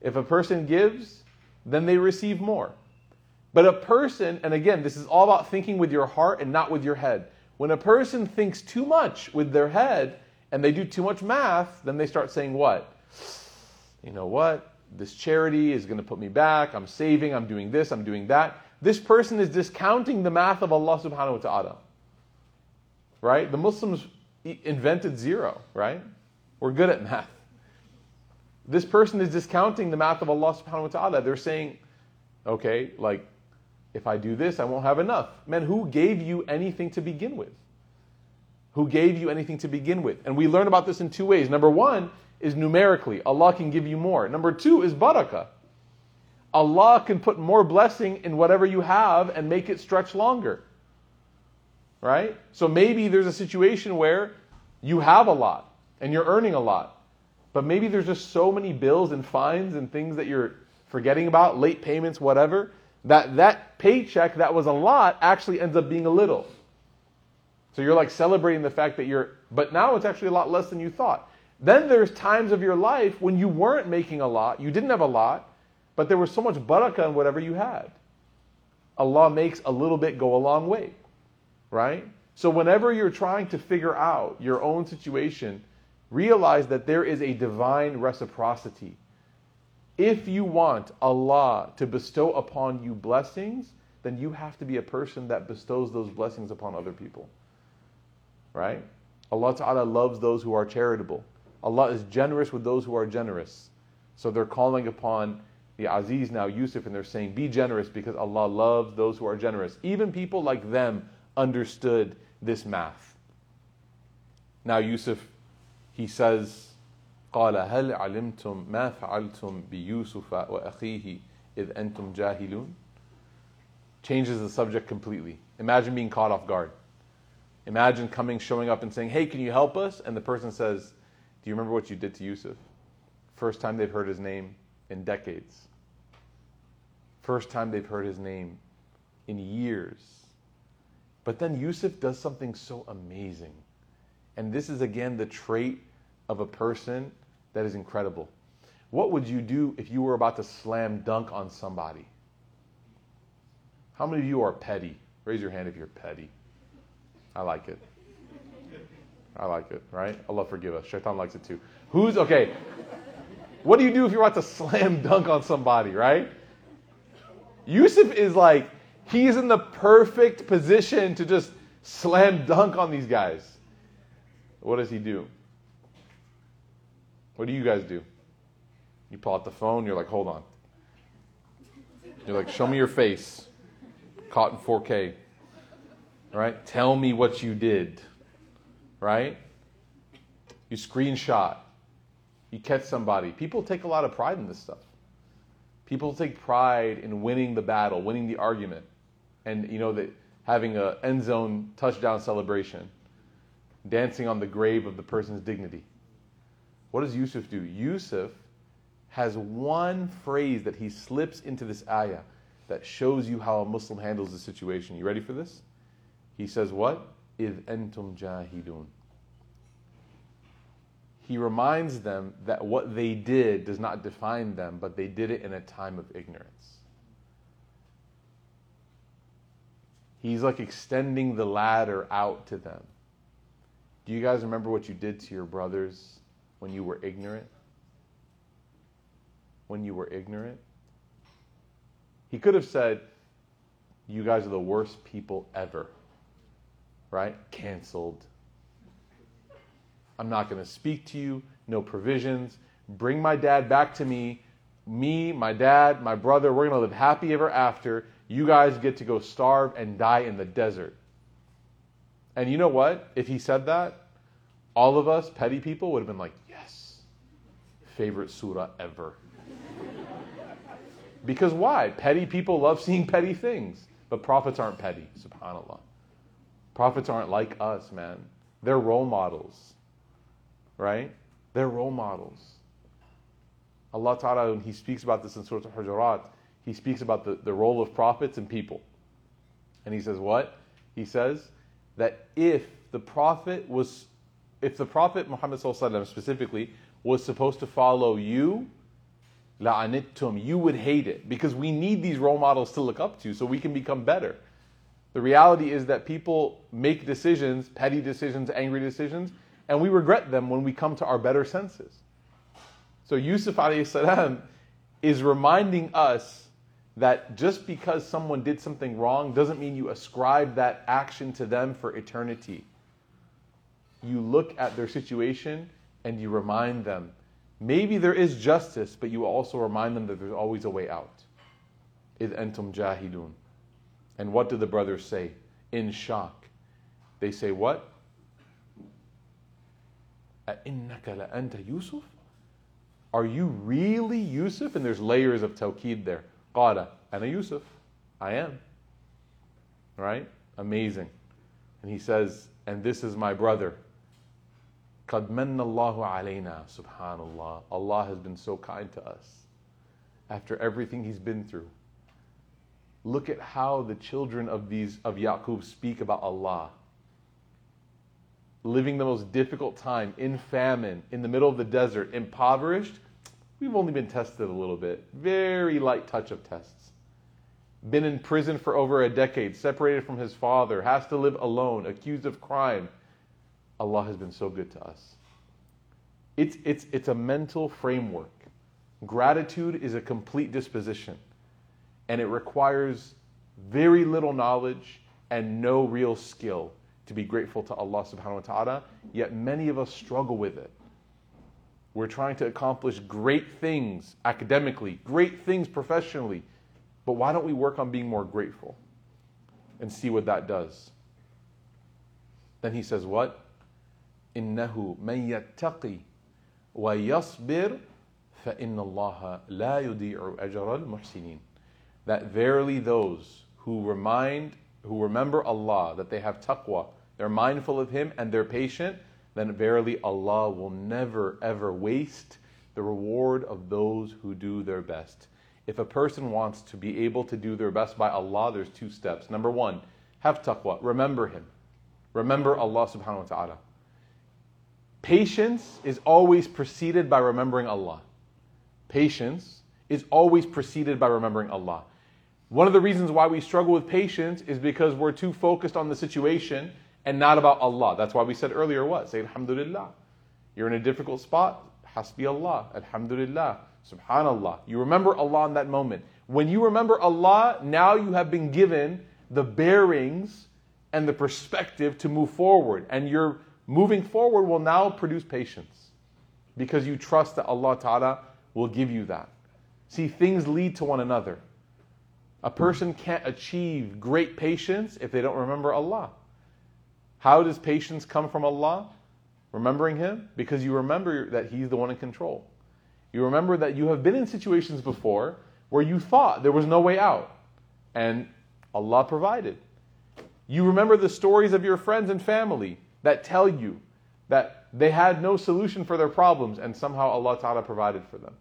If a person gives, then they receive more. But a person, and again, this is all about thinking with your heart and not with your head. When a person thinks too much with their head and they do too much math, then they start saying what? You know what? This charity is going to put me back. I'm saving. I'm doing this. I'm doing that. This person is discounting the math of Allah subhanahu wa ta'ala. Right? The Muslims invented zero, right? We're good at math. This person is discounting the math of Allah subhanahu wa ta'ala. They're saying, okay, like, if I do this, I won't have enough. Man, who gave you anything to begin with? Who gave you anything to begin with? And we learn about this in two ways. Number one is numerically. Allah can give you more. Number two is barakah. Allah can put more blessing in whatever you have and make it stretch longer. Right? So maybe there's a situation where you have a lot and you're earning a lot. But maybe there's just so many bills and fines and things that you're forgetting about, late payments, whatever, that that paycheck that was a lot actually ends up being a little. So you're like celebrating the fact that you're, but now it's actually a lot less than you thought. Then there's times of your life when you weren't making a lot, you didn't have a lot, but there was so much barakah in whatever you had. Allah makes a little bit go a long way, right? So whenever you're trying to figure out your own situation, realize that there is a divine reciprocity. If you want Allah to bestow upon you blessings, then you have to be a person that bestows those blessings upon other people. Right? Allah Ta'ala loves those who are charitable. Allah is generous with those who are generous. So they're calling upon the Aziz now, Yusuf, and they're saying, be generous because Allah loves those who are generous. Even people like them understood this math. Now Yusuf, he says, قال هل علمتم ما فعلتم بيوسف وأخيه إذ أنتم جاهلون. changes the subject completely. Imagine being caught off guard. Imagine coming, showing up and saying, hey, can you help us? And the person says, do you remember what you did to Yusuf? First time they've heard his name in decades. First time they've heard his name in years. But then Yusuf does something so amazing. And this is, again, the trait of a person that is incredible. What would you do if you were about to slam dunk on somebody? How many of you are petty? Raise your hand if you're petty. I like it. I like it, right? Allah forgive us. Shaitan likes it too. Who's, okay. What do you do if you're about to slam dunk on somebody, right? Yusuf is like, he's in the perfect position to just slam dunk on these guys. What does he do? What do you guys do? You pull out the phone, you're like, hold on. You're like, show me your face. Caught in four K. Right? Tell me what you did. Right? You screenshot. You catch somebody. People take a lot of pride in this stuff. People take pride in winning the battle, winning the argument. And, you know, that having an end zone touchdown celebration. Dancing on the grave of the person's dignity. What does Yusuf do? Yusuf has one phrase that he slips into this ayah that shows you how a Muslim handles the situation. You ready for this? He says what? إِذْ أَنْتُمْ جَاهِدُونَ. He reminds them that what they did does not define them, but they did it in a time of ignorance. He's like extending the ladder out to them. Do you guys remember what you did to your brothers when you were ignorant? When you were ignorant? He could have said, you guys are the worst people ever. Right? Canceled. I'm not going to speak to you. No provisions. Bring my dad back to me. Me, my dad, my brother, we're going to live happy ever after. You guys get to go starve and die in the desert. And you know what? If he said that, all of us petty people would have been like, yes. Favorite surah ever. Because why? Petty people love seeing petty things. But prophets aren't petty, subhanAllah. Prophets aren't like us, man. They're role models. Right? They're role models. Allah Ta'ala, when He speaks about this in Surah Al-Hujurat, He speaks about the, the role of prophets and people. And He says what? He says that if the Prophet was, if the Prophet Muhammad ﷺ specifically was supposed to follow you, لَعَنِتْتُمْ, you would hate it. Because we need these role models to look up to so we can become better. The reality is that people make decisions, petty decisions, angry decisions, and we regret them when we come to our better senses. So Yusuf alayhi salam is reminding us that just because someone did something wrong doesn't mean you ascribe that action to them for eternity. You look at their situation and you remind them. Maybe there is justice, but you also remind them that there's always a way out. إِذْ أَنْتُمْ جَاهِدُونَ. And what do the brothers say? In shock. They say what? أَإِنَّكَ لَأَنْتَ يُوسُف? Are you really Yusuf? And there's layers of tawqid there. قَالَ أَنَا Yusuf. I am. Right? Amazing. And he says, and this is my brother. قَدْ مَنَّ اللَّهُ عَلَيْنَا. SubhanAllah. Allah has been so kind to us. After everything he's been through. Look at how the children of these of Ya'qub speak about Allah. Living the most difficult time, in famine, in the middle of the desert, impoverished. We've only been tested a little bit. Very light touch of tests. Been in prison for over a decade, separated from his father, has to live alone, accused of crime. Allah has been so good to us. It's, it's, it's a mental framework. Gratitude is a complete disposition. And it requires very little knowledge and no real skill to be grateful to Allah subhanahu wa ta'ala. Yet many of us struggle with it. We're trying to accomplish great things academically, great things professionally. But why don't we work on being more grateful and see what that does? Then he says what? إِنَّهُ مَنْ يَتَّقِي وَيَصْبِرْ فَإِنَّ اللَّهَ لَا يُضِيعُ أَجْرَ الْمُحْسِنِينَ. That verily those who remind, who remember Allah, that they have taqwa, they're mindful of Him and they're patient, then verily Allah will never ever waste the reward of those who do their best. If a person wants to be able to do their best by Allah, there's two steps. Number one, have taqwa, remember Him. Remember Allah subhanahu wa ta'ala. Patience is always preceded by remembering Allah. Patience is always preceded by remembering Allah. One of the reasons why we struggle with patience is because we're too focused on the situation and not about Allah. That's why we said earlier what? Say alhamdulillah. You're in a difficult spot. Hasbi Allah. Alhamdulillah. Subhanallah. You remember Allah in that moment. When you remember Allah, now you have been given the bearings and the perspective to move forward. And your moving forward will now produce patience, because you trust that Allah Ta'ala will give you that. See, things lead to one another. A person can't achieve great patience if they don't remember Allah. How does patience come from Allah? Remembering Him, because you remember that He's the one in control. You remember that you have been in situations before where you thought there was no way out, and Allah provided. You remember the stories of your friends and family that tell you that they had no solution for their problems, and somehow Allah Ta'ala provided for them.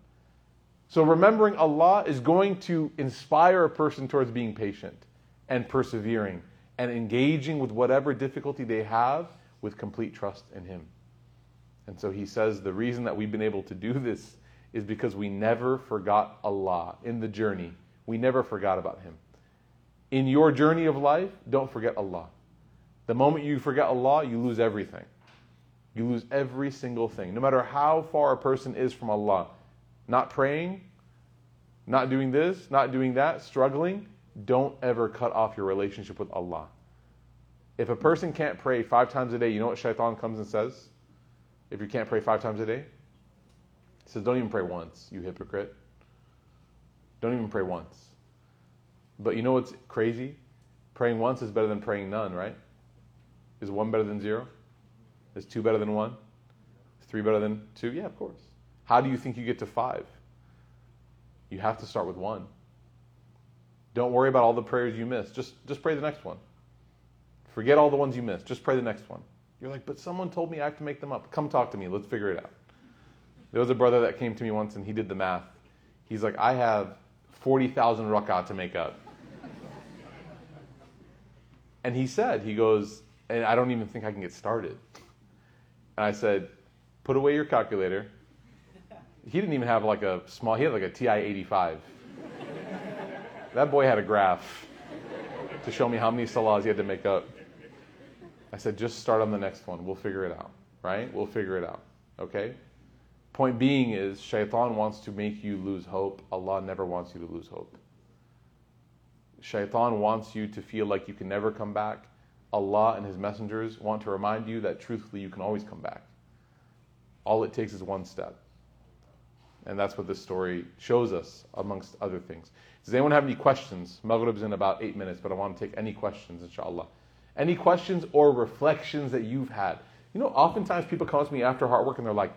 So remembering Allah is going to inspire a person towards being patient and persevering and engaging with whatever difficulty they have with complete trust in Him. And so he says the reason that we've been able to do this is because we never forgot Allah in the journey. We never forgot about Him. In your journey of life, don't forget Allah. The moment you forget Allah, you lose everything. You lose every single thing. No matter how far a person is from Allah, not praying, not doing this, not doing that, struggling, don't ever cut off your relationship with Allah. If a person can't pray five times a day, you know what shaitan comes and says? If you can't pray five times a day? He says, don't even pray once, you hypocrite. Don't even pray once. But you know what's crazy? Praying once is better than praying none, right? Is one better than zero? Is two better than one? Is three better than two? Yeah, of course. How do you think you get to five? You have to start with one. Don't worry about all the prayers you missed. Just, just pray the next one. Forget all the ones you missed. Just pray the next one. You're like, but someone told me I have to make them up. Come talk to me. Let's figure it out. There was a brother that came to me once and he did the math. He's like, I have forty thousand rak'ah to make up. And he said, he goes, and I don't even think I can get started. And I said, put away your calculator. He didn't even have like a small, he had like a T I eighty-five. That boy had a graph to show me how many salahs he had to make up. I said, just start on the next one. We'll figure it out, right? We'll figure it out, okay? Point being is, shaitan wants to make you lose hope. Allah never wants you to lose hope. Shaitan wants you to feel like you can never come back. Allah and His messengers want to remind you that truthfully you can always come back. All it takes is one step. And that's what this story shows us, amongst other things. Does anyone have any questions? Maghrib's in about eight minutes, but I want to take any questions, inshallah. Any questions or reflections that you've had? You know, oftentimes people come to me after Heartwork and they're like,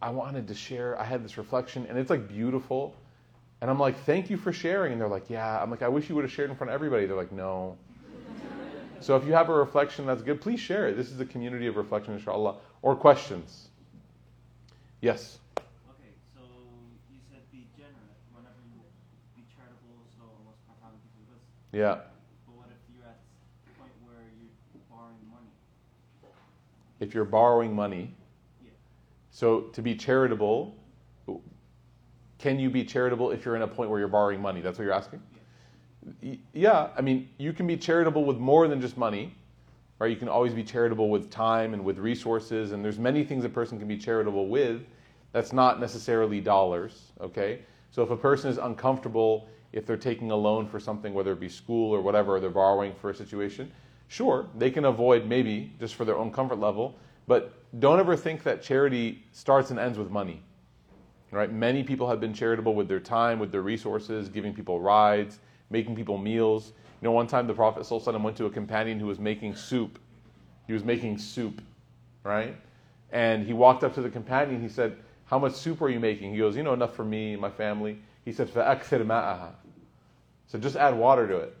I wanted to share, I had this reflection, and it's like beautiful. And I'm like, thank you for sharing. And they're like, yeah. I'm like, I wish you would have shared in front of everybody. They're like, no. So if you have a reflection that's good, please share it. This is a community of reflection, inshallah. Or questions? Yes? Yeah. But what if you're at the point where you're borrowing money? If you're borrowing money, yeah. So to be charitable, can you be charitable if you're in a point where you're borrowing money? That's what you're asking? Yeah. Yeah, I mean, you can be charitable with more than just money, right? You can always be charitable with time and with resources, and there's many things a person can be charitable with that's not necessarily dollars, okay? So if a person is uncomfortable, if they're taking a loan for something, whether it be school or whatever, or they're borrowing for a situation, sure, they can avoid maybe just for their own comfort level, but don't ever think that charity starts and ends with money, right? Many people have been charitable with their time, with their resources, giving people rides, making people meals. You know, one time the Prophet ﷺ went to a companion who was making soup. He was making soup, right? And he walked up to the companion, he said, how much soup are you making? He goes, you know, enough for me and my family. He said, فَأَكْثِرْ مَاءَهَا. So just add water to it.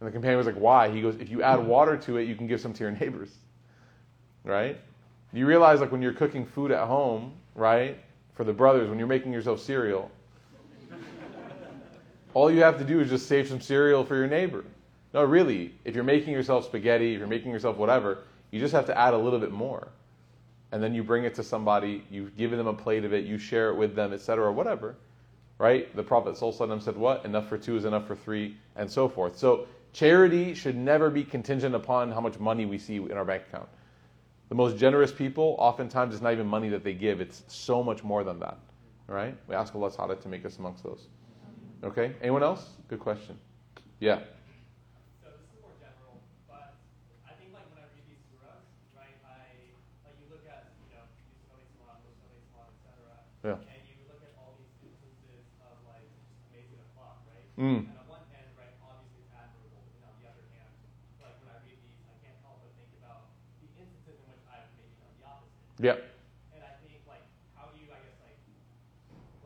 And the companion was like, why? He goes, if you add water to it, you can give some to your neighbors. Right? You realize, like, when you're cooking food at home, right, for the brothers, when you're making yourself cereal, all you have to do is just save some cereal for your neighbor. No, really, if you're making yourself spaghetti, if you're making yourself whatever, you just have to add a little bit more. And then you bring it to somebody, you've given them a plate of it, you share it with them, et cetera, whatever. Right? The Prophet ﷺ said what? Enough for two is enough for three, and so forth. So charity should never be contingent upon how much money we see in our bank account. The most generous people, oftentimes it's not even money that they give, it's so much more than that. Alright? We ask Allah Ta'ala to make us amongst those. Okay? Anyone else? Good question. Yeah. Yeah. And you look at all these instances of, like, amazing o'clock, right? Mm. And on one hand, right, obviously it's admirable, and on the other hand, like, when I read these, I can't help but think about the instances in which I have maybe done the opposite. Yeah. And I think, like, how do you, I guess, like,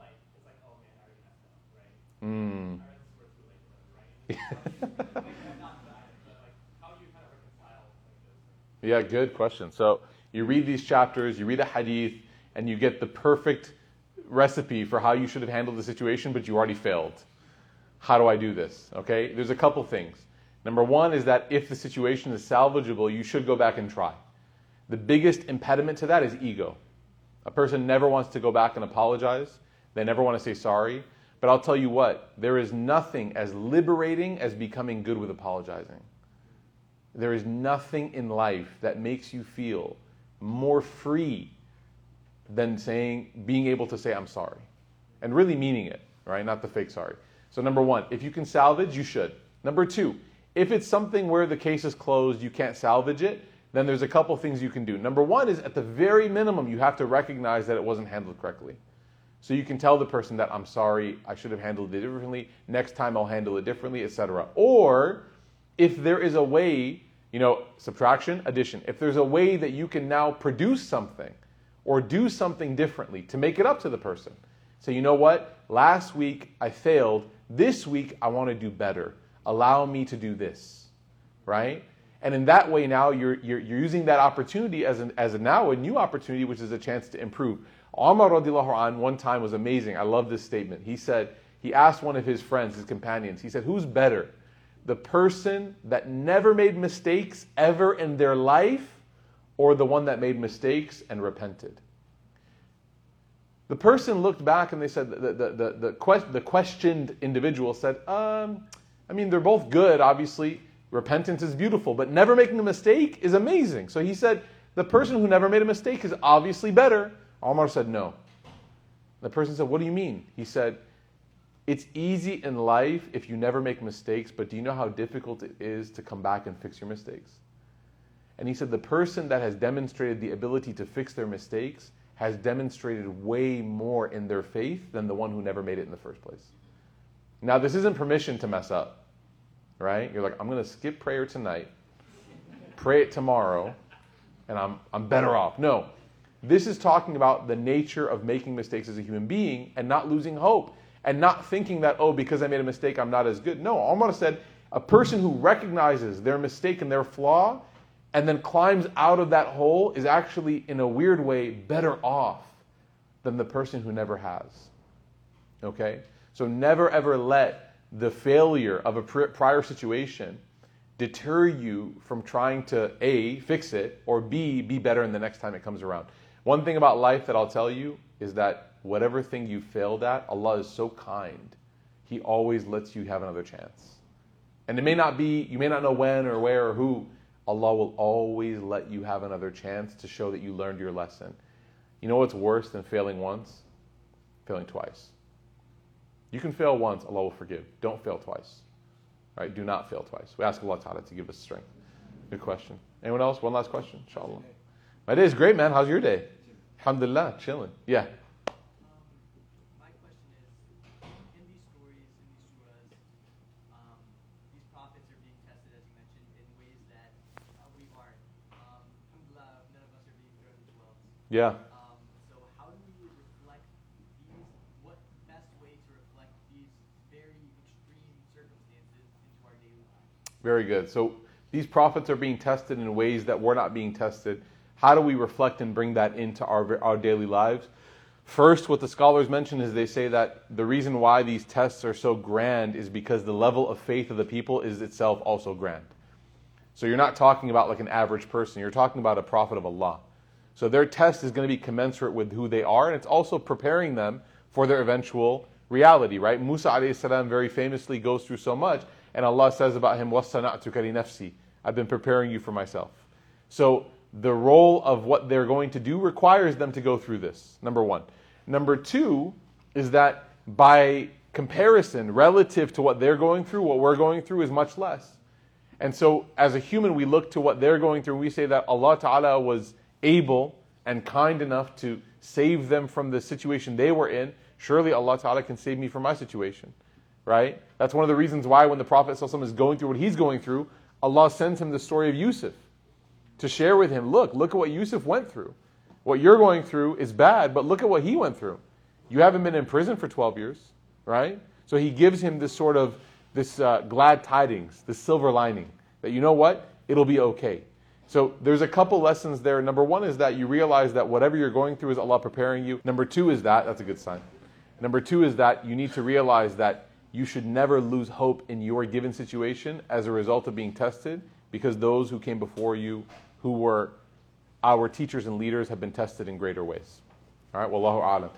like, it's like, oh, man, I already messed up, right? Mm. I already sort of too late for them, right? Like, not that, but, like, how do you kind of reconcile, like, those things? Yeah, good question. So you read these chapters, you read a hadith, and you get the perfect recipe for how you should have handled the situation, but you already failed. How do I do this? Okay, there's a couple things. Number one is that if the situation is salvageable, you should go back and try. The biggest impediment to that is ego. A person never wants to go back and apologize. They never want to say sorry. But I'll tell you what, there is nothing as liberating as becoming good with apologizing. There is nothing in life that makes you feel more free than saying, being able to say, I'm sorry. And really meaning it, right? Not the fake sorry. So number one, if you can salvage, you should. Number two, if it's something where the case is closed, you can't salvage it, then there's a couple things you can do. Number one is, at the very minimum, you have to recognize that it wasn't handled correctly. So you can tell the person that, I'm sorry, I should have handled it differently, next time I'll handle it differently, et cetera. Or, if there is a way, you know, subtraction, addition, if there's a way that you can now produce something, or do something differently to make it up to the person. Say, you know what? Last week I failed. This week I want to do better. Allow me to do this, right? And in that way, now you're you're, you're using that opportunity as an as a now a new opportunity, which is a chance to improve. Omar radiallahu anhu one time was amazing. I love this statement. He said, he asked one of his friends, his companions. He said, who's better, the person that never made mistakes ever in their life, or the one that made mistakes and repented? The person looked back and they said, the the the, the, quest, the questioned individual said, um, I mean, they're both good, obviously. Repentance is beautiful, but never making a mistake is amazing. So he said, the person who never made a mistake is obviously better. Omar said, no. The person said, what do you mean? He said, it's easy in life if you never make mistakes, but do you know how difficult it is to come back and fix your mistakes? And he said, the person that has demonstrated the ability to fix their mistakes has demonstrated way more in their faith than the one who never made it in the first place. Now, this isn't permission to mess up, right? You're like, I'm going to skip prayer tonight, pray it tomorrow, and I'm I'm better off. No, this is talking about the nature of making mistakes as a human being and not losing hope and not thinking that, oh, because I made a mistake, I'm not as good. No, Omar said, a person who recognizes their mistake and their flaw and then climbs out of that hole is actually, in a weird way, better off than the person who never has. Okay? So never ever let the failure of a prior situation deter you from trying to A, fix it, or B, be better in the next time it comes around. One thing about life that I'll tell you is that whatever thing you failed at, Allah is so kind. He always lets you have another chance. And it may not be, you may not know when or where or who, Allah will always let you have another chance to show that you learned your lesson. You know what's worse than failing once? Failing twice. You can fail once, Allah will forgive. Don't fail twice. Right? Do not fail twice. We ask Allah Ta'ala to give us strength. Good question. Anyone else? One last question, inshallah. My day is great, man. How's your day? Alhamdulillah, chilling. Yeah. Yeah. Um, so how do we reflect these, what best way to reflect these very extreme circumstances into our daily lives? Very good. So these prophets are being tested in ways that we're not being tested. How do we reflect and bring that into our, our daily lives? First, what the scholars mention is they say that the reason why these tests are so grand is because the level of faith of the people is itself also grand. So you're not talking about like an average person. You're talking about a prophet of Allah. So their test is going to be commensurate with who they are, and it's also preparing them for their eventual reality, right? Musa alayhi salam very famously goes through so much, and Allah says about him, وَصَّنَعْتُكَ لِنَفْسِي, I've been preparing you for myself. So the role of what they're going to do requires them to go through this, number one. Number two is that by comparison, relative to what they're going through, what we're going through is much less. And so as a human, we look to what they're going through, and we say that Allah Ta'ala was able and kind enough to save them from the situation they were in. Surely Allah Ta'ala can save me from my situation, right? That's one of the reasons why when the Prophet ﷺ is going through what he's going through, Allah sends him the story of Yusuf to share with him. Look, look at what Yusuf went through. What you're going through is bad, but look at what he went through. You haven't been in prison for twelve years, right? So he gives him this sort of, this uh, glad tidings, this silver lining, that you know what? It'll be okay. So there's a couple lessons there. Number one is that you realize that whatever you're going through is Allah preparing you. Number two is that, that's a good sign. Number two is that you need to realize that you should never lose hope in your given situation as a result of being tested, because those who came before you, who were our teachers and leaders, have been tested in greater ways. All right, wallahu a'lam.